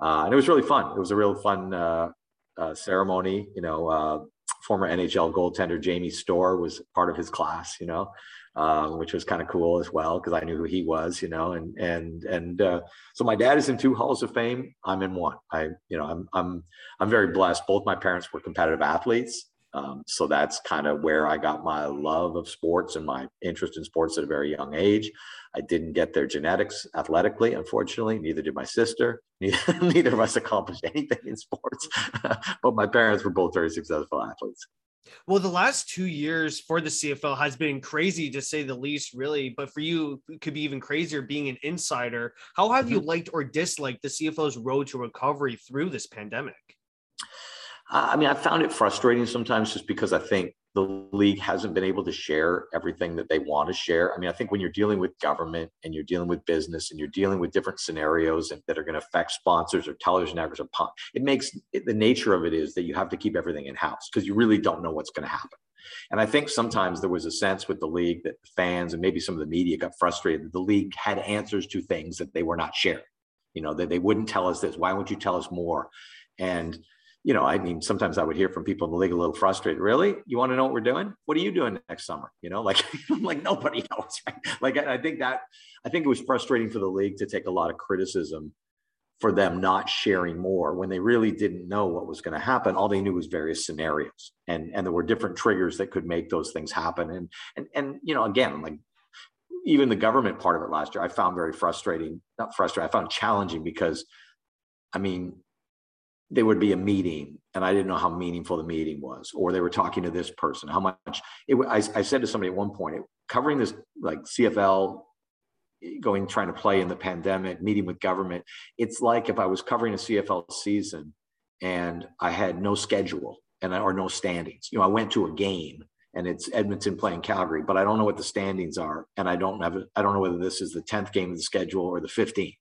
And it was really fun. It was a real fun ceremony. Former NHL goaltender Jamie Storr was part of his class, which was kind of cool as well, because I knew who he was, so my dad is in 2 halls of fame. I'm in 1. I'm very blessed. Both my parents were competitive athletes. So that's kind of where I got my love of sports and my interest in sports at a very young age. I didn't get their genetics athletically, unfortunately. Neither did my sister. Neither of us accomplished anything in sports, but my parents were both very successful athletes. Well, the last 2 years for the CFL has been crazy, to say the least, really. But for you, it could be even crazier being an insider. How have you liked or disliked the CFL's road to recovery through this pandemic? I mean, I found it frustrating sometimes just because I think the league hasn't been able to share everything that they want to share. I mean, I think when you're dealing with government and you're dealing with business and you're dealing with different scenarios and that are going to affect sponsors or television networks, the nature of it is that you have to keep everything in house because you really don't know what's going to happen. And I think sometimes there was a sense with the league that fans and maybe some of the media got frustrated that the league had answers to things that they were not sharing. That they wouldn't tell us this. Why won't you tell us more? And sometimes I would hear from people in the league a little frustrated. Really? You want to know what we're doing? What are you doing next summer? Like nobody knows, right? Like, I think it was frustrating for the league to take a lot of criticism for them not sharing more when they really didn't know what was going to happen. All they knew was various scenarios, and there were different triggers that could make those things happen. And even the government part of it last year, I found very frustrating, not frustrating. I found challenging because there would be a meeting and I didn't know how meaningful the meeting was, or they were talking to this person, how much it was. I said to somebody at one point, covering this, like CFL trying to play in the pandemic, meeting with government. It's like if I was covering a CFL season and I had no schedule or no standings. I went to a game and it's Edmonton playing Calgary, but I don't know what the standings are. And I don't know whether this is the 10th game of the schedule or the 15th.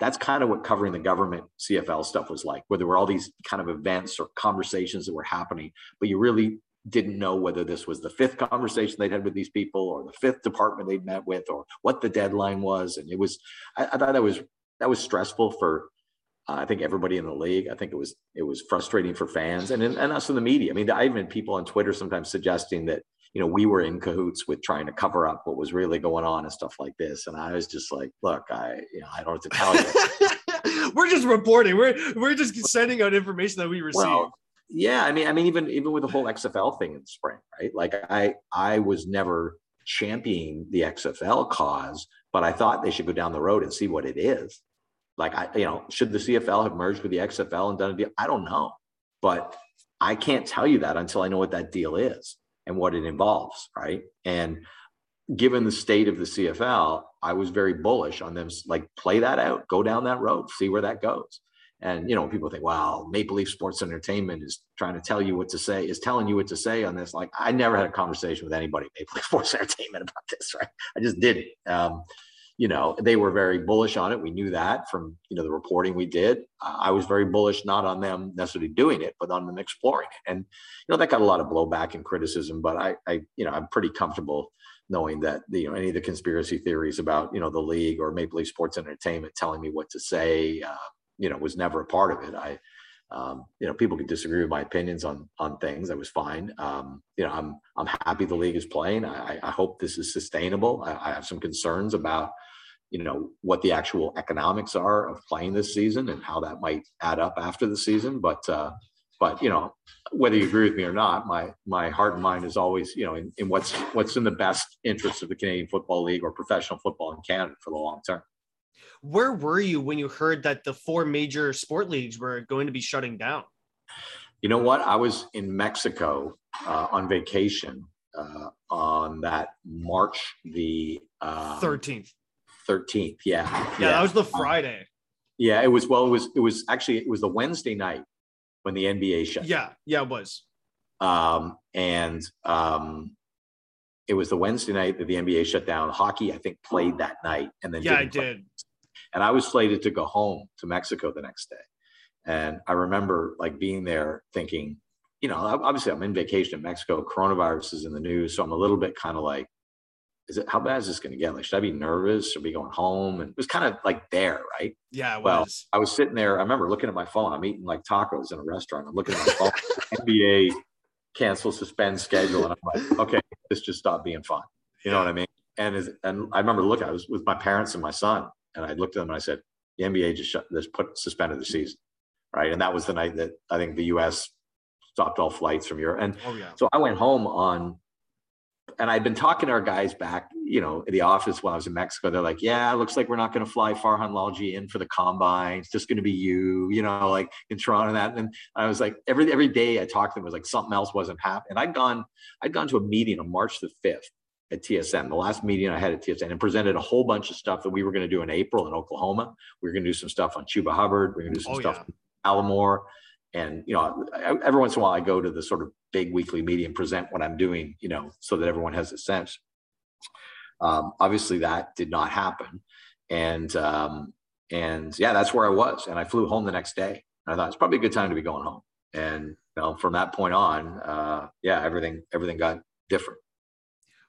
That's kind of what covering the government CFL stuff was like, where there were all these kind of events or conversations that were happening, but you really didn't know whether this was the 5th conversation they'd had with these people or the 5th department they'd met with, or what the deadline was. And it was, I thought that was stressful for, I think, everybody in the league. I think it was frustrating for fans and us in the media. I've been people on Twitter sometimes suggesting that, we were in cahoots with trying to cover up what was really going on and stuff like this. And I was just like, look, I don't have to tell you. We're just reporting. We're just sending out information that we receive. Well, yeah. Even with the whole XFL thing in the spring, right? Like I was never championing the XFL cause, but I thought they should go down the road and see what it is. Like should the CFL have merged with the XFL and done a deal? I don't know, but I can't tell you that until I know what that deal is and what it involves, right? And given the state of the CFL, I was very bullish on them, like play that out, go down that road, see where that goes. And, people think, wow, Maple Leaf Sports Entertainment is telling you what to say on this. Like I never had a conversation with anybody at Maple Leaf Sports Entertainment about this, right? I just didn't. They were very bullish on it. We knew that from, the reporting we did. I was very bullish, not on them necessarily doing it, but on them exploring it. And, that got a lot of blowback and criticism, but I'm pretty comfortable knowing that, any of the conspiracy theories about, the league or Maple Leaf Sports Entertainment telling me what to say, was never a part of it. People could disagree with my opinions on things. That was fine. I'm happy the league is playing. I hope this is sustainable. I have some concerns about, what the actual economics are of playing this season and how that might add up after the season. But whether you agree with me or not, my heart and mind is always, in what's in the best interest of the Canadian Football League or professional football in Canada for the long term. Where were you when you heard that the 4 major sport leagues were going to be shutting down? You know what? I was in Mexico on vacation on that March the 13th. 13th, yeah. Yeah, that was the Friday. Yeah, it was the Wednesday night when the NBA shut. Yeah, it was. It was the Wednesday night that the NBA shut down. Hockey, I think, played that night, and then did. And I was slated to go home to Mexico the next day. And I remember being there thinking, you know, obviously I'm in vacation in Mexico, coronavirus is in the news. So I'm a little bit kind of like, is it, how bad is this going to get? Like, should I be nervous or be going home? And it was kind of like there, right? Yeah, it was. Well, I was sitting there. I remember looking at my phone. I'm eating like tacos in a restaurant. I'm looking at my phone, NBA cancel, suspend schedule. And I'm like, okay, this just stopped being fun. You know what I mean? And I remember looking, I was with my parents and my son, and I looked at them and I said, the NBA suspended the season. Right. And that was the night that I think the US stopped all flights from Europe. And so I went home and I'd been talking to our guys back, you know, in the office while I was in Mexico. They're like, yeah, it looks like we're not going to fly Farhan Lalji in for the combine. It's just going to be you know, like in Toronto and that. And I was like, every day I talked to them was like something else wasn't happening. And I'd gone to a meeting on March the 5th at TSN, the last meeting I had at TSN, and presented a whole bunch of stuff that we were going to do in April in Oklahoma. We were going to do some stuff on Chuba Hubbard. We were going to do some stuff on Alomar. And, you know, every once in a while I go to the sort of big weekly meeting and present what I'm doing, you know, so that everyone has a sense. Obviously that did not happen. And yeah, that's where I was. And I flew home the next day. And I thought it's probably a good time to be going home. And, you know, from that point on, yeah, everything got different.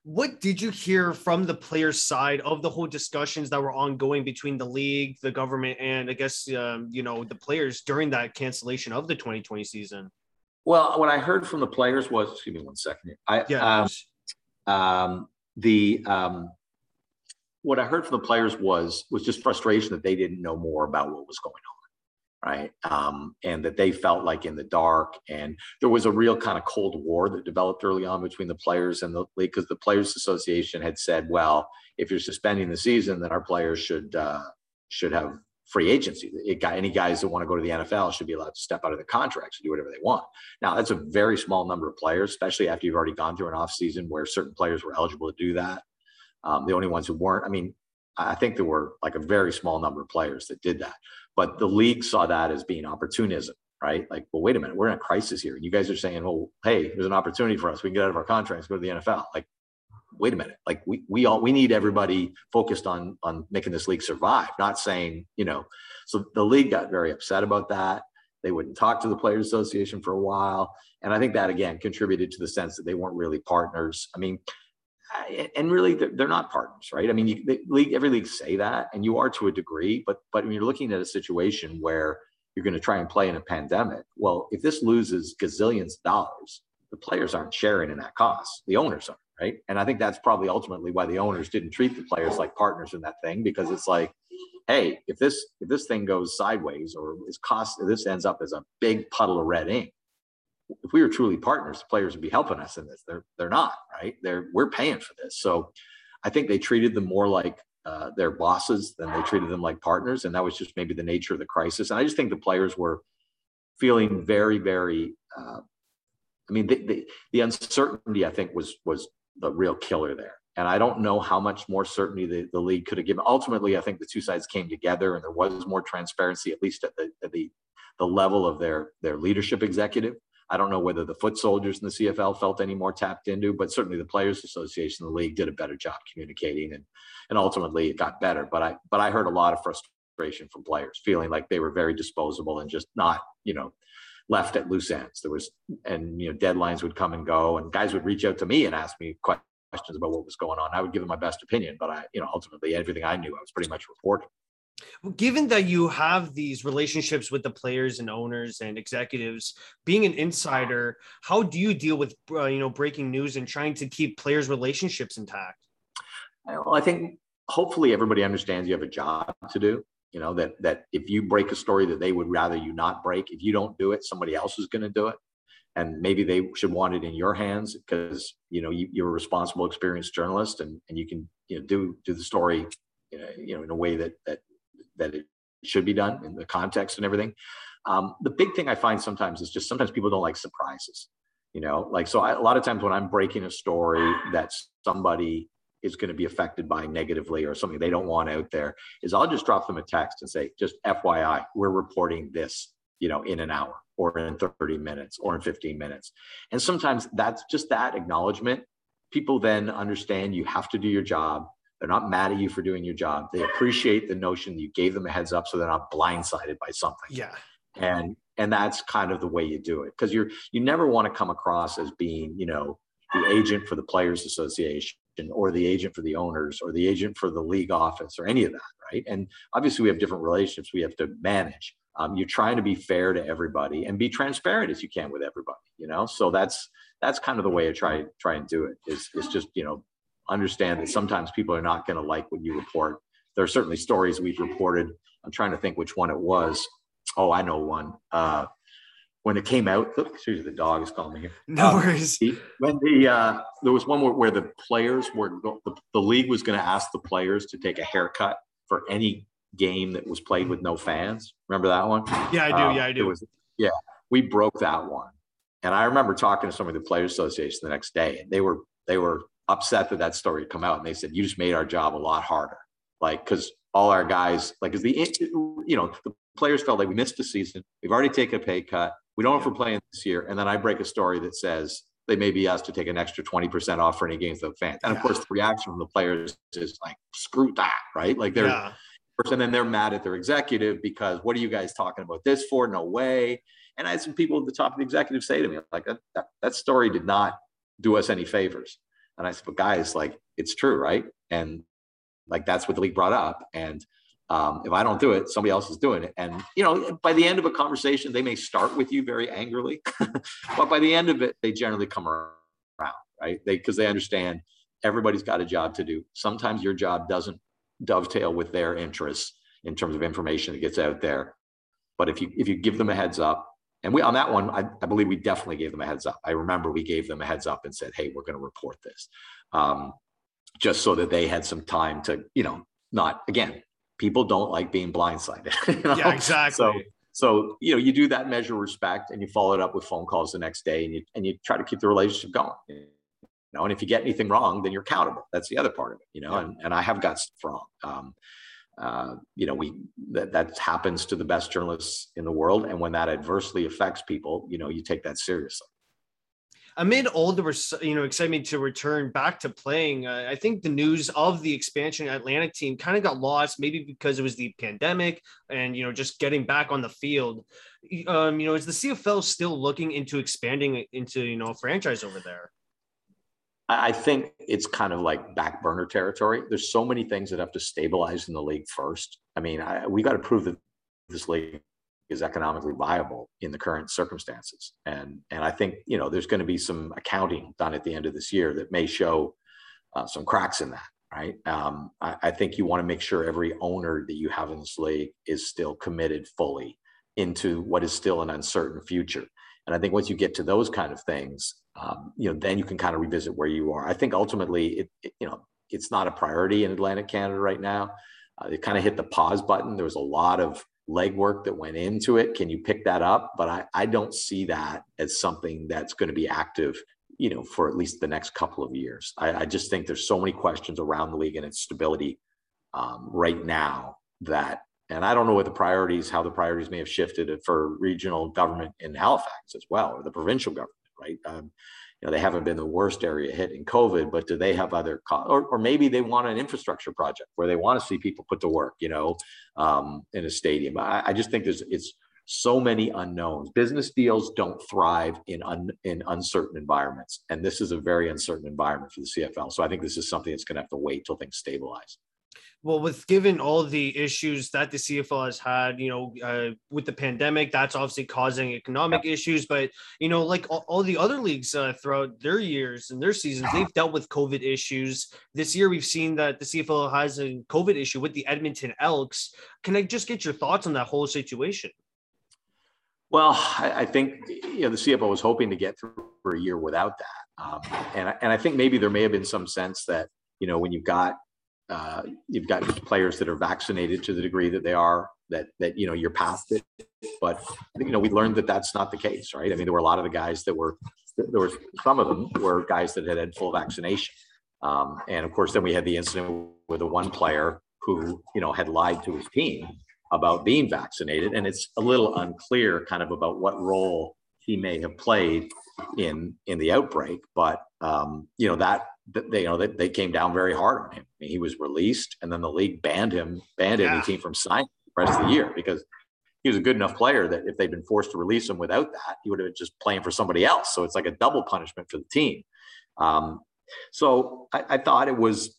What did you hear from the players' side of the whole discussions that were ongoing between the league, the government, and I guess, you know, the players during that cancellation of the 2020 season? Well, what I heard from the players was, excuse me one second here. What I heard from the players was just frustration that they didn't know more about what was going on. Right. And that they felt like in the dark, and there was a real kind of cold war that developed early on between the players and the league, because the Players Association had said, well, if you're suspending the season, then our players should have free agency. Any guys that want to go to the NFL should be allowed to step out of the contracts and do whatever they want. Now, that's a very small number of players, especially after you've already gone through an off season where certain players were eligible to do that. The only ones who weren't, I mean, I think there were like a very small number of players that did that, but the league saw that as being opportunism, right? Like, well, wait a minute, we're in a crisis here. And you guys are saying, well, hey, there's an opportunity for us. We can get out of our contracts, go to the NFL. Like, wait a minute. Like we need everybody focused on making this league survive, not saying, you know, so the league got very upset about that. They wouldn't talk to the Players Association for a while. And I think that again contributed to the sense that they weren't really partners. I mean, and really, they're not partners, right? I mean, every league say that, and you are to a degree, but when you're looking at a situation where you're going to try and play in a pandemic, well, if this loses gazillions of dollars, the players aren't sharing in that cost. The owners aren't, right? And I think that's probably ultimately why the owners didn't treat the players like partners in that thing, because it's like, hey, if this thing goes sideways or this ends up as a big puddle of red ink, if we were truly partners, the players would be helping us in this. They're not, right? We're paying for this. So I think they treated them more like their bosses than they treated them like partners. And that was just maybe the nature of the crisis. And I just think the players were feeling very, very, the uncertainty, I think, was the real killer there. And I don't know how much more certainty the league could have given. Ultimately, I think the two sides came together and there was more transparency, at least at the level of their leadership executive. I don't know whether the foot soldiers in the CFL felt any more tapped into, but certainly the Players Association, the league did a better job communicating, and ultimately it got better. But I heard a lot of frustration from players, feeling like they were very disposable and just not, you know, left at loose ends. Deadlines would come and go, and guys would reach out to me and ask me questions about what was going on. I would give them my best opinion, but ultimately everything I knew, I was pretty much reporting. Well, given that you have these relationships with the players and owners and executives, being an insider, how do you deal with, breaking news and trying to keep players' relationships intact? Well, I think hopefully everybody understands you have a job to do, you know, that if you break a story that they would rather you not break, if you don't do it, somebody else is going to do it. And maybe they should want it in your hands because, you know, you're a responsible, experienced journalist and you can, you know, do the story, in a way that it should be done in the context and everything. The big thing I find sometimes is just sometimes people don't like surprises, you know, like, so a lot of times when I'm breaking a story that somebody is going to be affected by negatively or something they don't want out there, is I'll just drop them a text and say, just FYI, we're reporting this, you know, in an hour or in 30 minutes or in 15 minutes. And sometimes that's just that acknowledgement. People then understand you have to do your job. They're not mad at you for doing your job. They appreciate the notion that you gave them a heads up so they're not blindsided by something. Yeah. And that's kind of the way you do it, because you never want to come across as being, the agent for the Players Association or the agent for the owners or the agent for the league office or any of that, right? And obviously we have different relationships we have to manage. You're trying to be fair to everybody and be transparent as you can with everybody, So that's kind of the way I try and do it, is just, understand that sometimes people are not going to like what you report. There are certainly stories we've reported. I'm trying to think which one it was. Oh, I know one. When it came out, excuse me, the dog is calling me here. No worries. When there was one where the players were, the league was going to ask the players to take a haircut for any game that was played with no fans. Remember that one? Yeah, I do. We broke that one. And I remember talking to somebody at the Players Association the next day, and they were upset that story had come out, and they said, "You just made our job a lot harder." Like, because all our guys, like, the players felt like we missed the season. We've already taken a pay cut. We don't know if we're playing this year. And then I break a story that says they may be asked to take an extra 20% off for any games without fans. And of course, the reaction from the players is like, "Screw that!" Right? Like, they're, and then they're mad at their executive because, "What are you guys talking about this for? No way!" And I had some people at the top of the executive say to me, like, that story did not do us any favors. And I said, "But guys, like, it's true, right?" And like, that's what the league brought up. And if I don't do it, somebody else is doing it. And, by the end of a conversation, they may start with you very angrily, but by the end of it, they generally come around, right? Because they understand everybody's got a job to do. Sometimes your job doesn't dovetail with their interests in terms of information that gets out there. But if you give them a heads up, and we, on that one, I believe we definitely gave them a heads up. I remember we gave them a heads up and said, "Hey, we're going to report this," just so that they had some time to, not, again, people don't like being blindsided. Yeah, exactly. So, you do that measure of respect, and you follow it up with phone calls the next day, and you try to keep the relationship going, and if you get anything wrong, then you're accountable. That's the other part of it, and I have got stuff wrong. That happens to the best journalists in the world. And when that adversely affects people, you take that seriously. Amid all the, excitement to return back to playing, I think the news of the expansion Atlantic team kind of got lost, maybe because it was the pandemic and, just getting back on the field. Is the CFL still looking into expanding into, a franchise over there? I think it's kind of like back burner territory. There's so many things that have to stabilize in the league first. I mean, we got to prove that this league is economically viable in the current circumstances. And I think, there's going to be some accounting done at the end of this year that may show some cracks in that, right? I think you want to make sure every owner that you have in this league is still committed fully into what is still an uncertain future. And I think once you get to those kind of things, then you can kind of revisit where you are. I think ultimately, it's not a priority in Atlantic Canada right now. They kind of hit the pause button. There was a lot of legwork that went into it. Can you pick that up? But I don't see that as something that's going to be active, for at least the next couple of years. I just think there's so many questions around the league and its stability right now that. And I don't know what how the priorities may have shifted for regional government in Halifax as well, or the provincial government, right? They haven't been the worst area hit in COVID, but do they have other costs? Or maybe they want an infrastructure project where they want to see people put to work, in a stadium. I just think it's so many unknowns. Business deals don't thrive in uncertain environments. And this is a very uncertain environment for the CFL. So I think this is something that's going to have to wait till things stabilize. Well, given all the issues that the CFL has had, with the pandemic, that's obviously causing economic issues. But, like all the other leagues throughout their years and their seasons, they've dealt with COVID issues. This year, we've seen that the CFL has a COVID issue with the Edmonton Elks. Can I just get your thoughts on that whole situation? Well, I think, the CFL was hoping to get through for a year without that. And I think maybe there may have been some sense that, when you've got players that are vaccinated to the degree that they are, that you're past it. But we learned that that's not the case, right? I mean, there were a lot of the guys some of them were guys that had full vaccination, and of course then we had the incident with the one player who had lied to his team about being vaccinated, and it's a little unclear kind of about what role he may have played in the outbreak, but they came down very hard on him. I mean, he was released, and then the league banned him, any team from signing the rest of the year because he was a good enough player that if they'd been forced to release him without that, he would have been just playing for somebody else. So it's like a double punishment for the team. So I thought it was,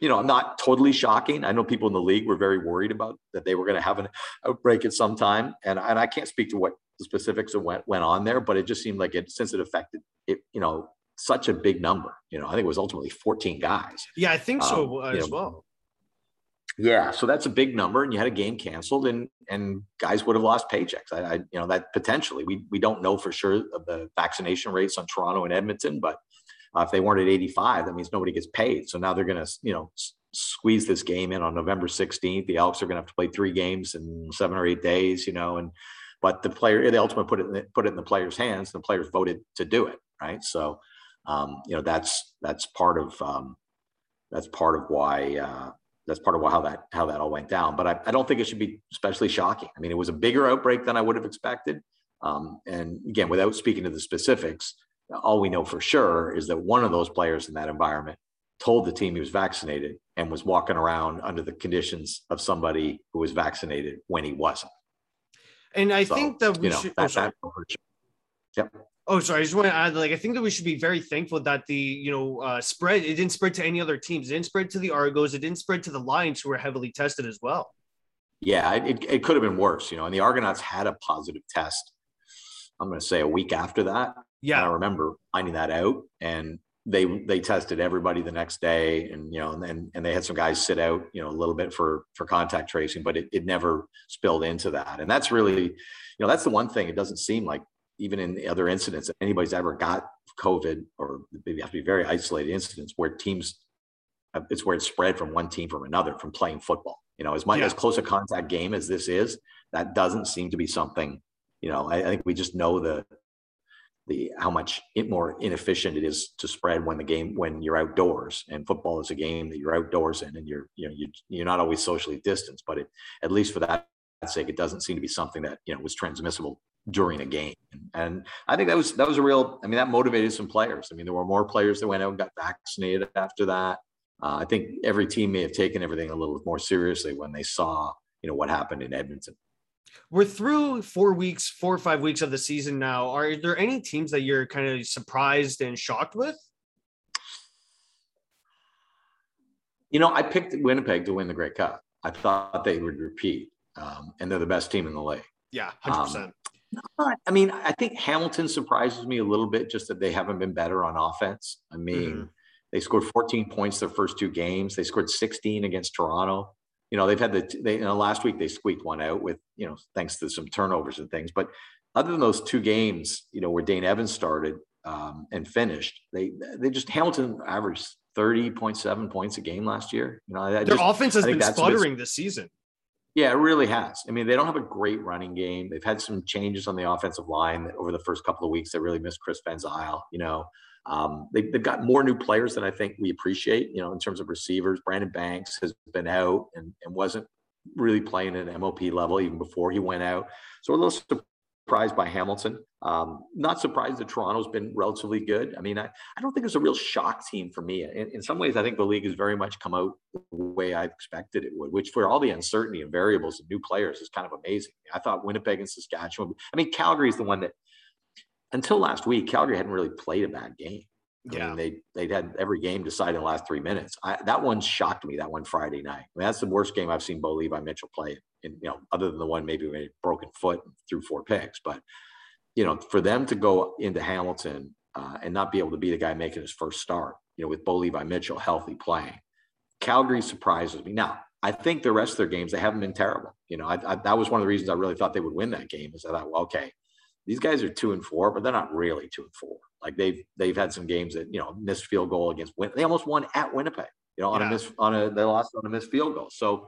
you know, not totally shocking. I know people in the league were very worried about that they were going to have an outbreak at some time. And I can't speak to what the specifics of what went on there, but it just seemed like it, since it affected it, you know, such a big number, you know, I think it was ultimately 14 guys. Yeah, I think so as well. Yeah. So that's a big number, and you had a game canceled, and guys would have lost paychecks. I you know, that potentially, we don't know for sure of the vaccination rates on Toronto and Edmonton, but if they weren't at 85, that means nobody gets paid. So now they're going to, you know, squeeze this game in on November 16th. The Elks are going to have to play 3 games in 7 or 8 days, you know, and, but the player, they ultimately put it in the players' hands, and the players voted to do it. Right. So, you know, that's part of why how that all went down. But I don't think it should be especially shocking. I mean, it was a bigger outbreak than I would have expected. And again, without speaking to the specifics, all we know for sure is that one of those players in that environment told the team he was vaccinated and was walking around under the conditions of somebody who was vaccinated when he wasn't. And I think that we should. Oh, sorry. I just want to add, like, I think that we should be very thankful that the, you know, spread, it didn't spread to any other teams. It didn't spread to the Argos. It didn't spread to the Lions, who were heavily tested as well. Yeah, it could have been worse, you know, and the Argonauts had a positive test, I'm going to say, a week after that. Yeah. And I remember finding that out, and they tested everybody the next day, and, you know, and they had some guys sit out, you know, a little bit for contact tracing, but it never spilled into that. And that's really, you know, that's the one thing. It doesn't seem like, even in the other incidents, anybody's ever got COVID, or maybe have to be very isolated incidents where teams, it's where it spread from one team from another, from playing football, you know, as close a contact game as this is, that doesn't seem to be something, you know, I think we just know how much more inefficient it is to spread when you're outdoors, and football is a game that you're outdoors in, and you're not always socially distanced, but at least for that sake, it doesn't seem to be something that, you know, was transmissible during a game. And I think that was a real, I mean, that motivated some players. I mean, there were more players that went out and got vaccinated after that. I think every team may have taken everything a little more seriously when they saw, you know, what happened in Edmonton. We're through 4 or 5 weeks of the season now. Are there any teams that you're kind of surprised and shocked with? You know, I picked Winnipeg to win the Grey Cup. I thought they would repeat, and they're the best team in the league. Yeah, 100%. I mean, I think Hamilton surprises me a little bit, just that they haven't been better on offense. I mean, they scored 14 points their first 2 games. They scored 16 against Toronto. You know, they've had last week they squeaked one out with, you know, thanks to some turnovers and things. But other than those 2 games, you know, where Dane Evans started and finished, they just, Hamilton averaged 30.7 points a game last year. You know, their offense has been sputtering this season. Yeah, it really has. I mean, they don't have a great running game. They've had some changes on the offensive line that over the first couple of weeks. They really missed Chris Van Zyl. You know, they've got more new players than I think we appreciate, you know, in terms of receivers. Brandon Banks has been out and wasn't really playing at an MOP level even before he went out. So we're a little surprised by Hamilton. Not surprised that Toronto's been relatively good. I mean, I don't think it's a real shock team for me. In some ways, I think the league has very much come out the way I expected it would, which for all the uncertainty and variables and new players is kind of amazing. I thought Winnipeg and Saskatchewan. I mean, Calgary is the one that, until last week, Calgary hadn't really played a bad game. I mean, they'd had every game decided in the last 3 minutes. That one shocked me, that one Friday night. I mean, that's the worst game I've seen Bo Levi Mitchell play, in, you know, other than the one maybe with a broken foot and threw 4 picks. But, you know, for them to go into Hamilton and not be able to be the guy making his first start, you know, with Bo Levi Mitchell healthy playing, Calgary surprises me. Now, I think the rest of their games, they haven't been terrible. You know, that was one of the reasons I really thought they would win that game, is I thought, well, okay, these guys are 2-4, but they're not really 2-4. Like they've had some games that, you know, missed field goal against Winnipeg. They almost won at Winnipeg, you know, they lost on a missed field goal. So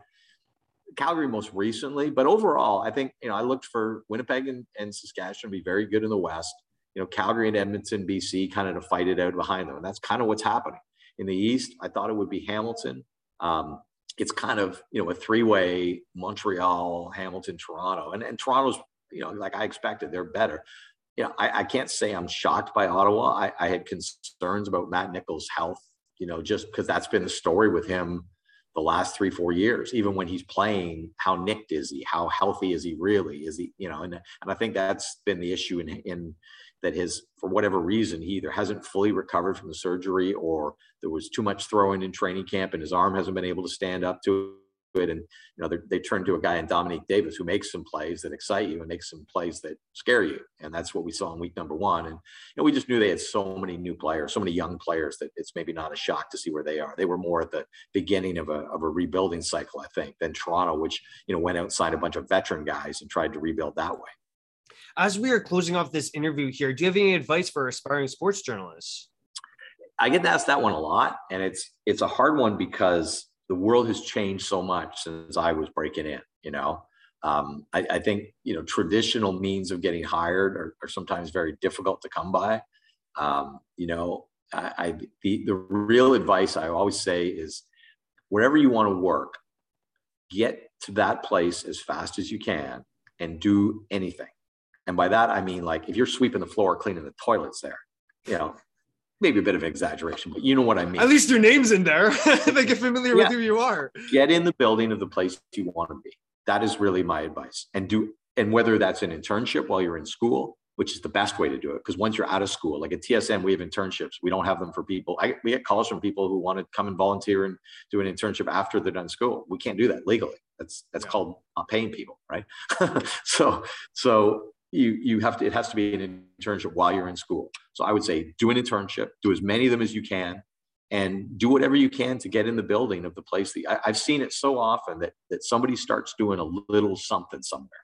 Calgary most recently, but overall, I think, you know, I looked for Winnipeg and Saskatchewan to be very good in the West. You know, Calgary and Edmonton, BC, kind of to fight it out behind them, and that's kind of what's happening in the East. I thought it would be Hamilton. It's kind of, you know, a 3-way Montreal, Hamilton, Toronto, and Toronto's, you know, like I expected, they're better. You know, I can't say I'm shocked by Ottawa. I had concerns about Matt Nichols' health, you know, just because that's been the story with him the last 3-4 years, even when he's playing, how nicked is he? How healthy is he really? Is he, you know, and I think that's been the issue in that his, for whatever reason, he either hasn't fully recovered from the surgery, or there was too much throwing in training camp and his arm hasn't been able to stand up to it. And, you know, they turn to a guy in Dominique Davis who makes some plays that excite you and makes some plays that scare you. And that's what we saw in week 1. And, you know, we just knew they had so many new players, so many young players, that it's maybe not a shock to see where they are. They were more at the beginning of a rebuilding cycle, I think, than Toronto, which, you know, went out and signed a bunch of veteran guys and tried to rebuild that way. As we are closing off this interview here, do you have any advice for aspiring sports journalists? I get asked that one a lot, and it's a hard one because the world has changed so much since I was breaking in, you know. I think, you know, traditional means of getting hired are sometimes very difficult to come by. You know, the real advice I always say is, wherever you want to work, get to that place as fast as you can and do anything. And by that, I mean, like, if you're sweeping the floor, cleaning the toilets there, you know, maybe a bit of exaggeration, but you know what I mean. At least your name's in there. They get familiar with who you are. Get in the building of the place you want to be. That is really my advice. And whether that's an internship while you're in school, which is the best way to do it, because once you're out of school, like at TSM, we have internships. We don't have them for people. We get calls from people who want to come and volunteer and do an internship after they're done school. We can't do that legally. That's called not paying people, right? So. You have to, it has to be an internship while you're in school. So I would say do an internship, do as many of them as you can, and do whatever you can to get in the building of the place. I've seen it so often that somebody starts doing a little something somewhere,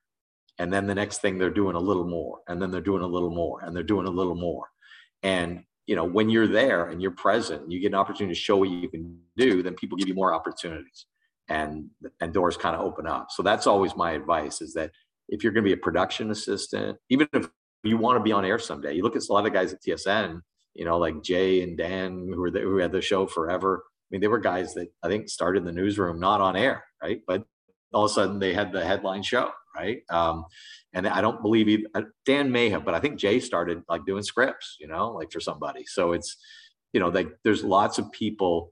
and then the next thing they're doing a little more, and then they're doing a little more, and they're doing a little more. And, you know, when you're there and you're present, and you get an opportunity to show what you can do, then people give you more opportunities, and doors kind of open up. So that's always my advice, is that if you're going to be a production assistant, even if you want to be on air someday, you look at a lot of guys at TSN, you know, like Jay and Dan, who had the show forever. I mean, they were guys that I think started in the newsroom, not on air, right? But all of a sudden they had the headline show, right? And I don't believe Dan may have, but I think Jay started like doing scripts, you know, like for somebody. So it's, you know, like there's lots of people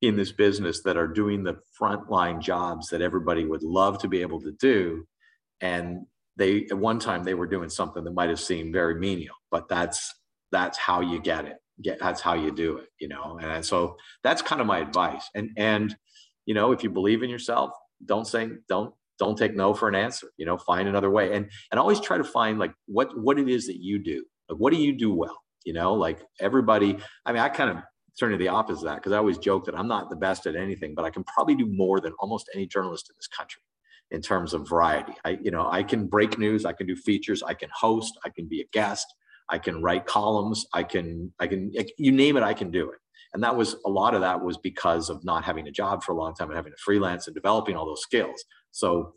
in this business that are doing the frontline jobs that everybody would love to be able to do. And they, at one time, they were doing something that might have seemed very menial, but that's how you get it. That's how you do it, you know. And so that's kind of my advice. And you know, if you believe in yourself, don't take no for an answer. You know, find another way. And always try to find like what it is that you do. Like, what do you do well? You know, like everybody. I mean, I kind of turn to the opposite of that, because I always joke that I'm not the best at anything, but I can probably do more than almost any journalist in this country. In terms of variety, I can break news, I can do features, I can host, I can be a guest, I can write columns, I can, you name it, I can do it. And that was, a lot of that was because of not having a job for a long time and having to freelance and developing all those skills. So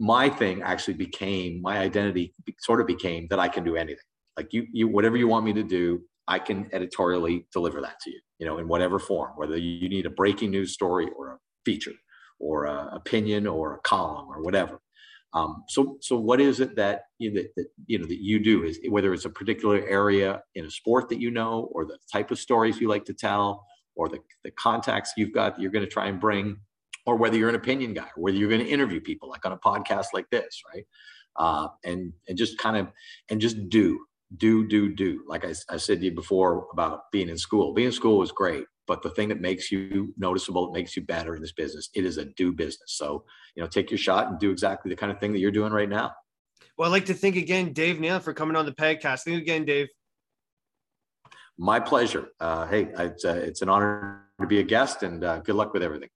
my thing actually became, my identity sort of became that I can do anything. Like you, whatever you want me to do, I can editorially deliver that to you, you know, in whatever form, whether you need a breaking news story or a feature, or an opinion, or a column, or whatever. So what is it that you do? Is whether it's a particular area in a sport that you know, or the type of stories you like to tell, or the contacts you've got that you're going to try and bring, or whether you're an opinion guy, or whether you're going to interview people like on a podcast like this, right? And just do. Like I said to you before about being in school. Being in school was great. But the thing that makes you noticeable, it makes you better in this business, it is a do business. So, you know, take your shot and do exactly the kind of thing that you're doing right now. Well, I'd like to thank again, Dave Neal, for coming on the podcast. Thank you again, Dave. My pleasure. Hey, it's an honor to be a guest, and good luck with everything.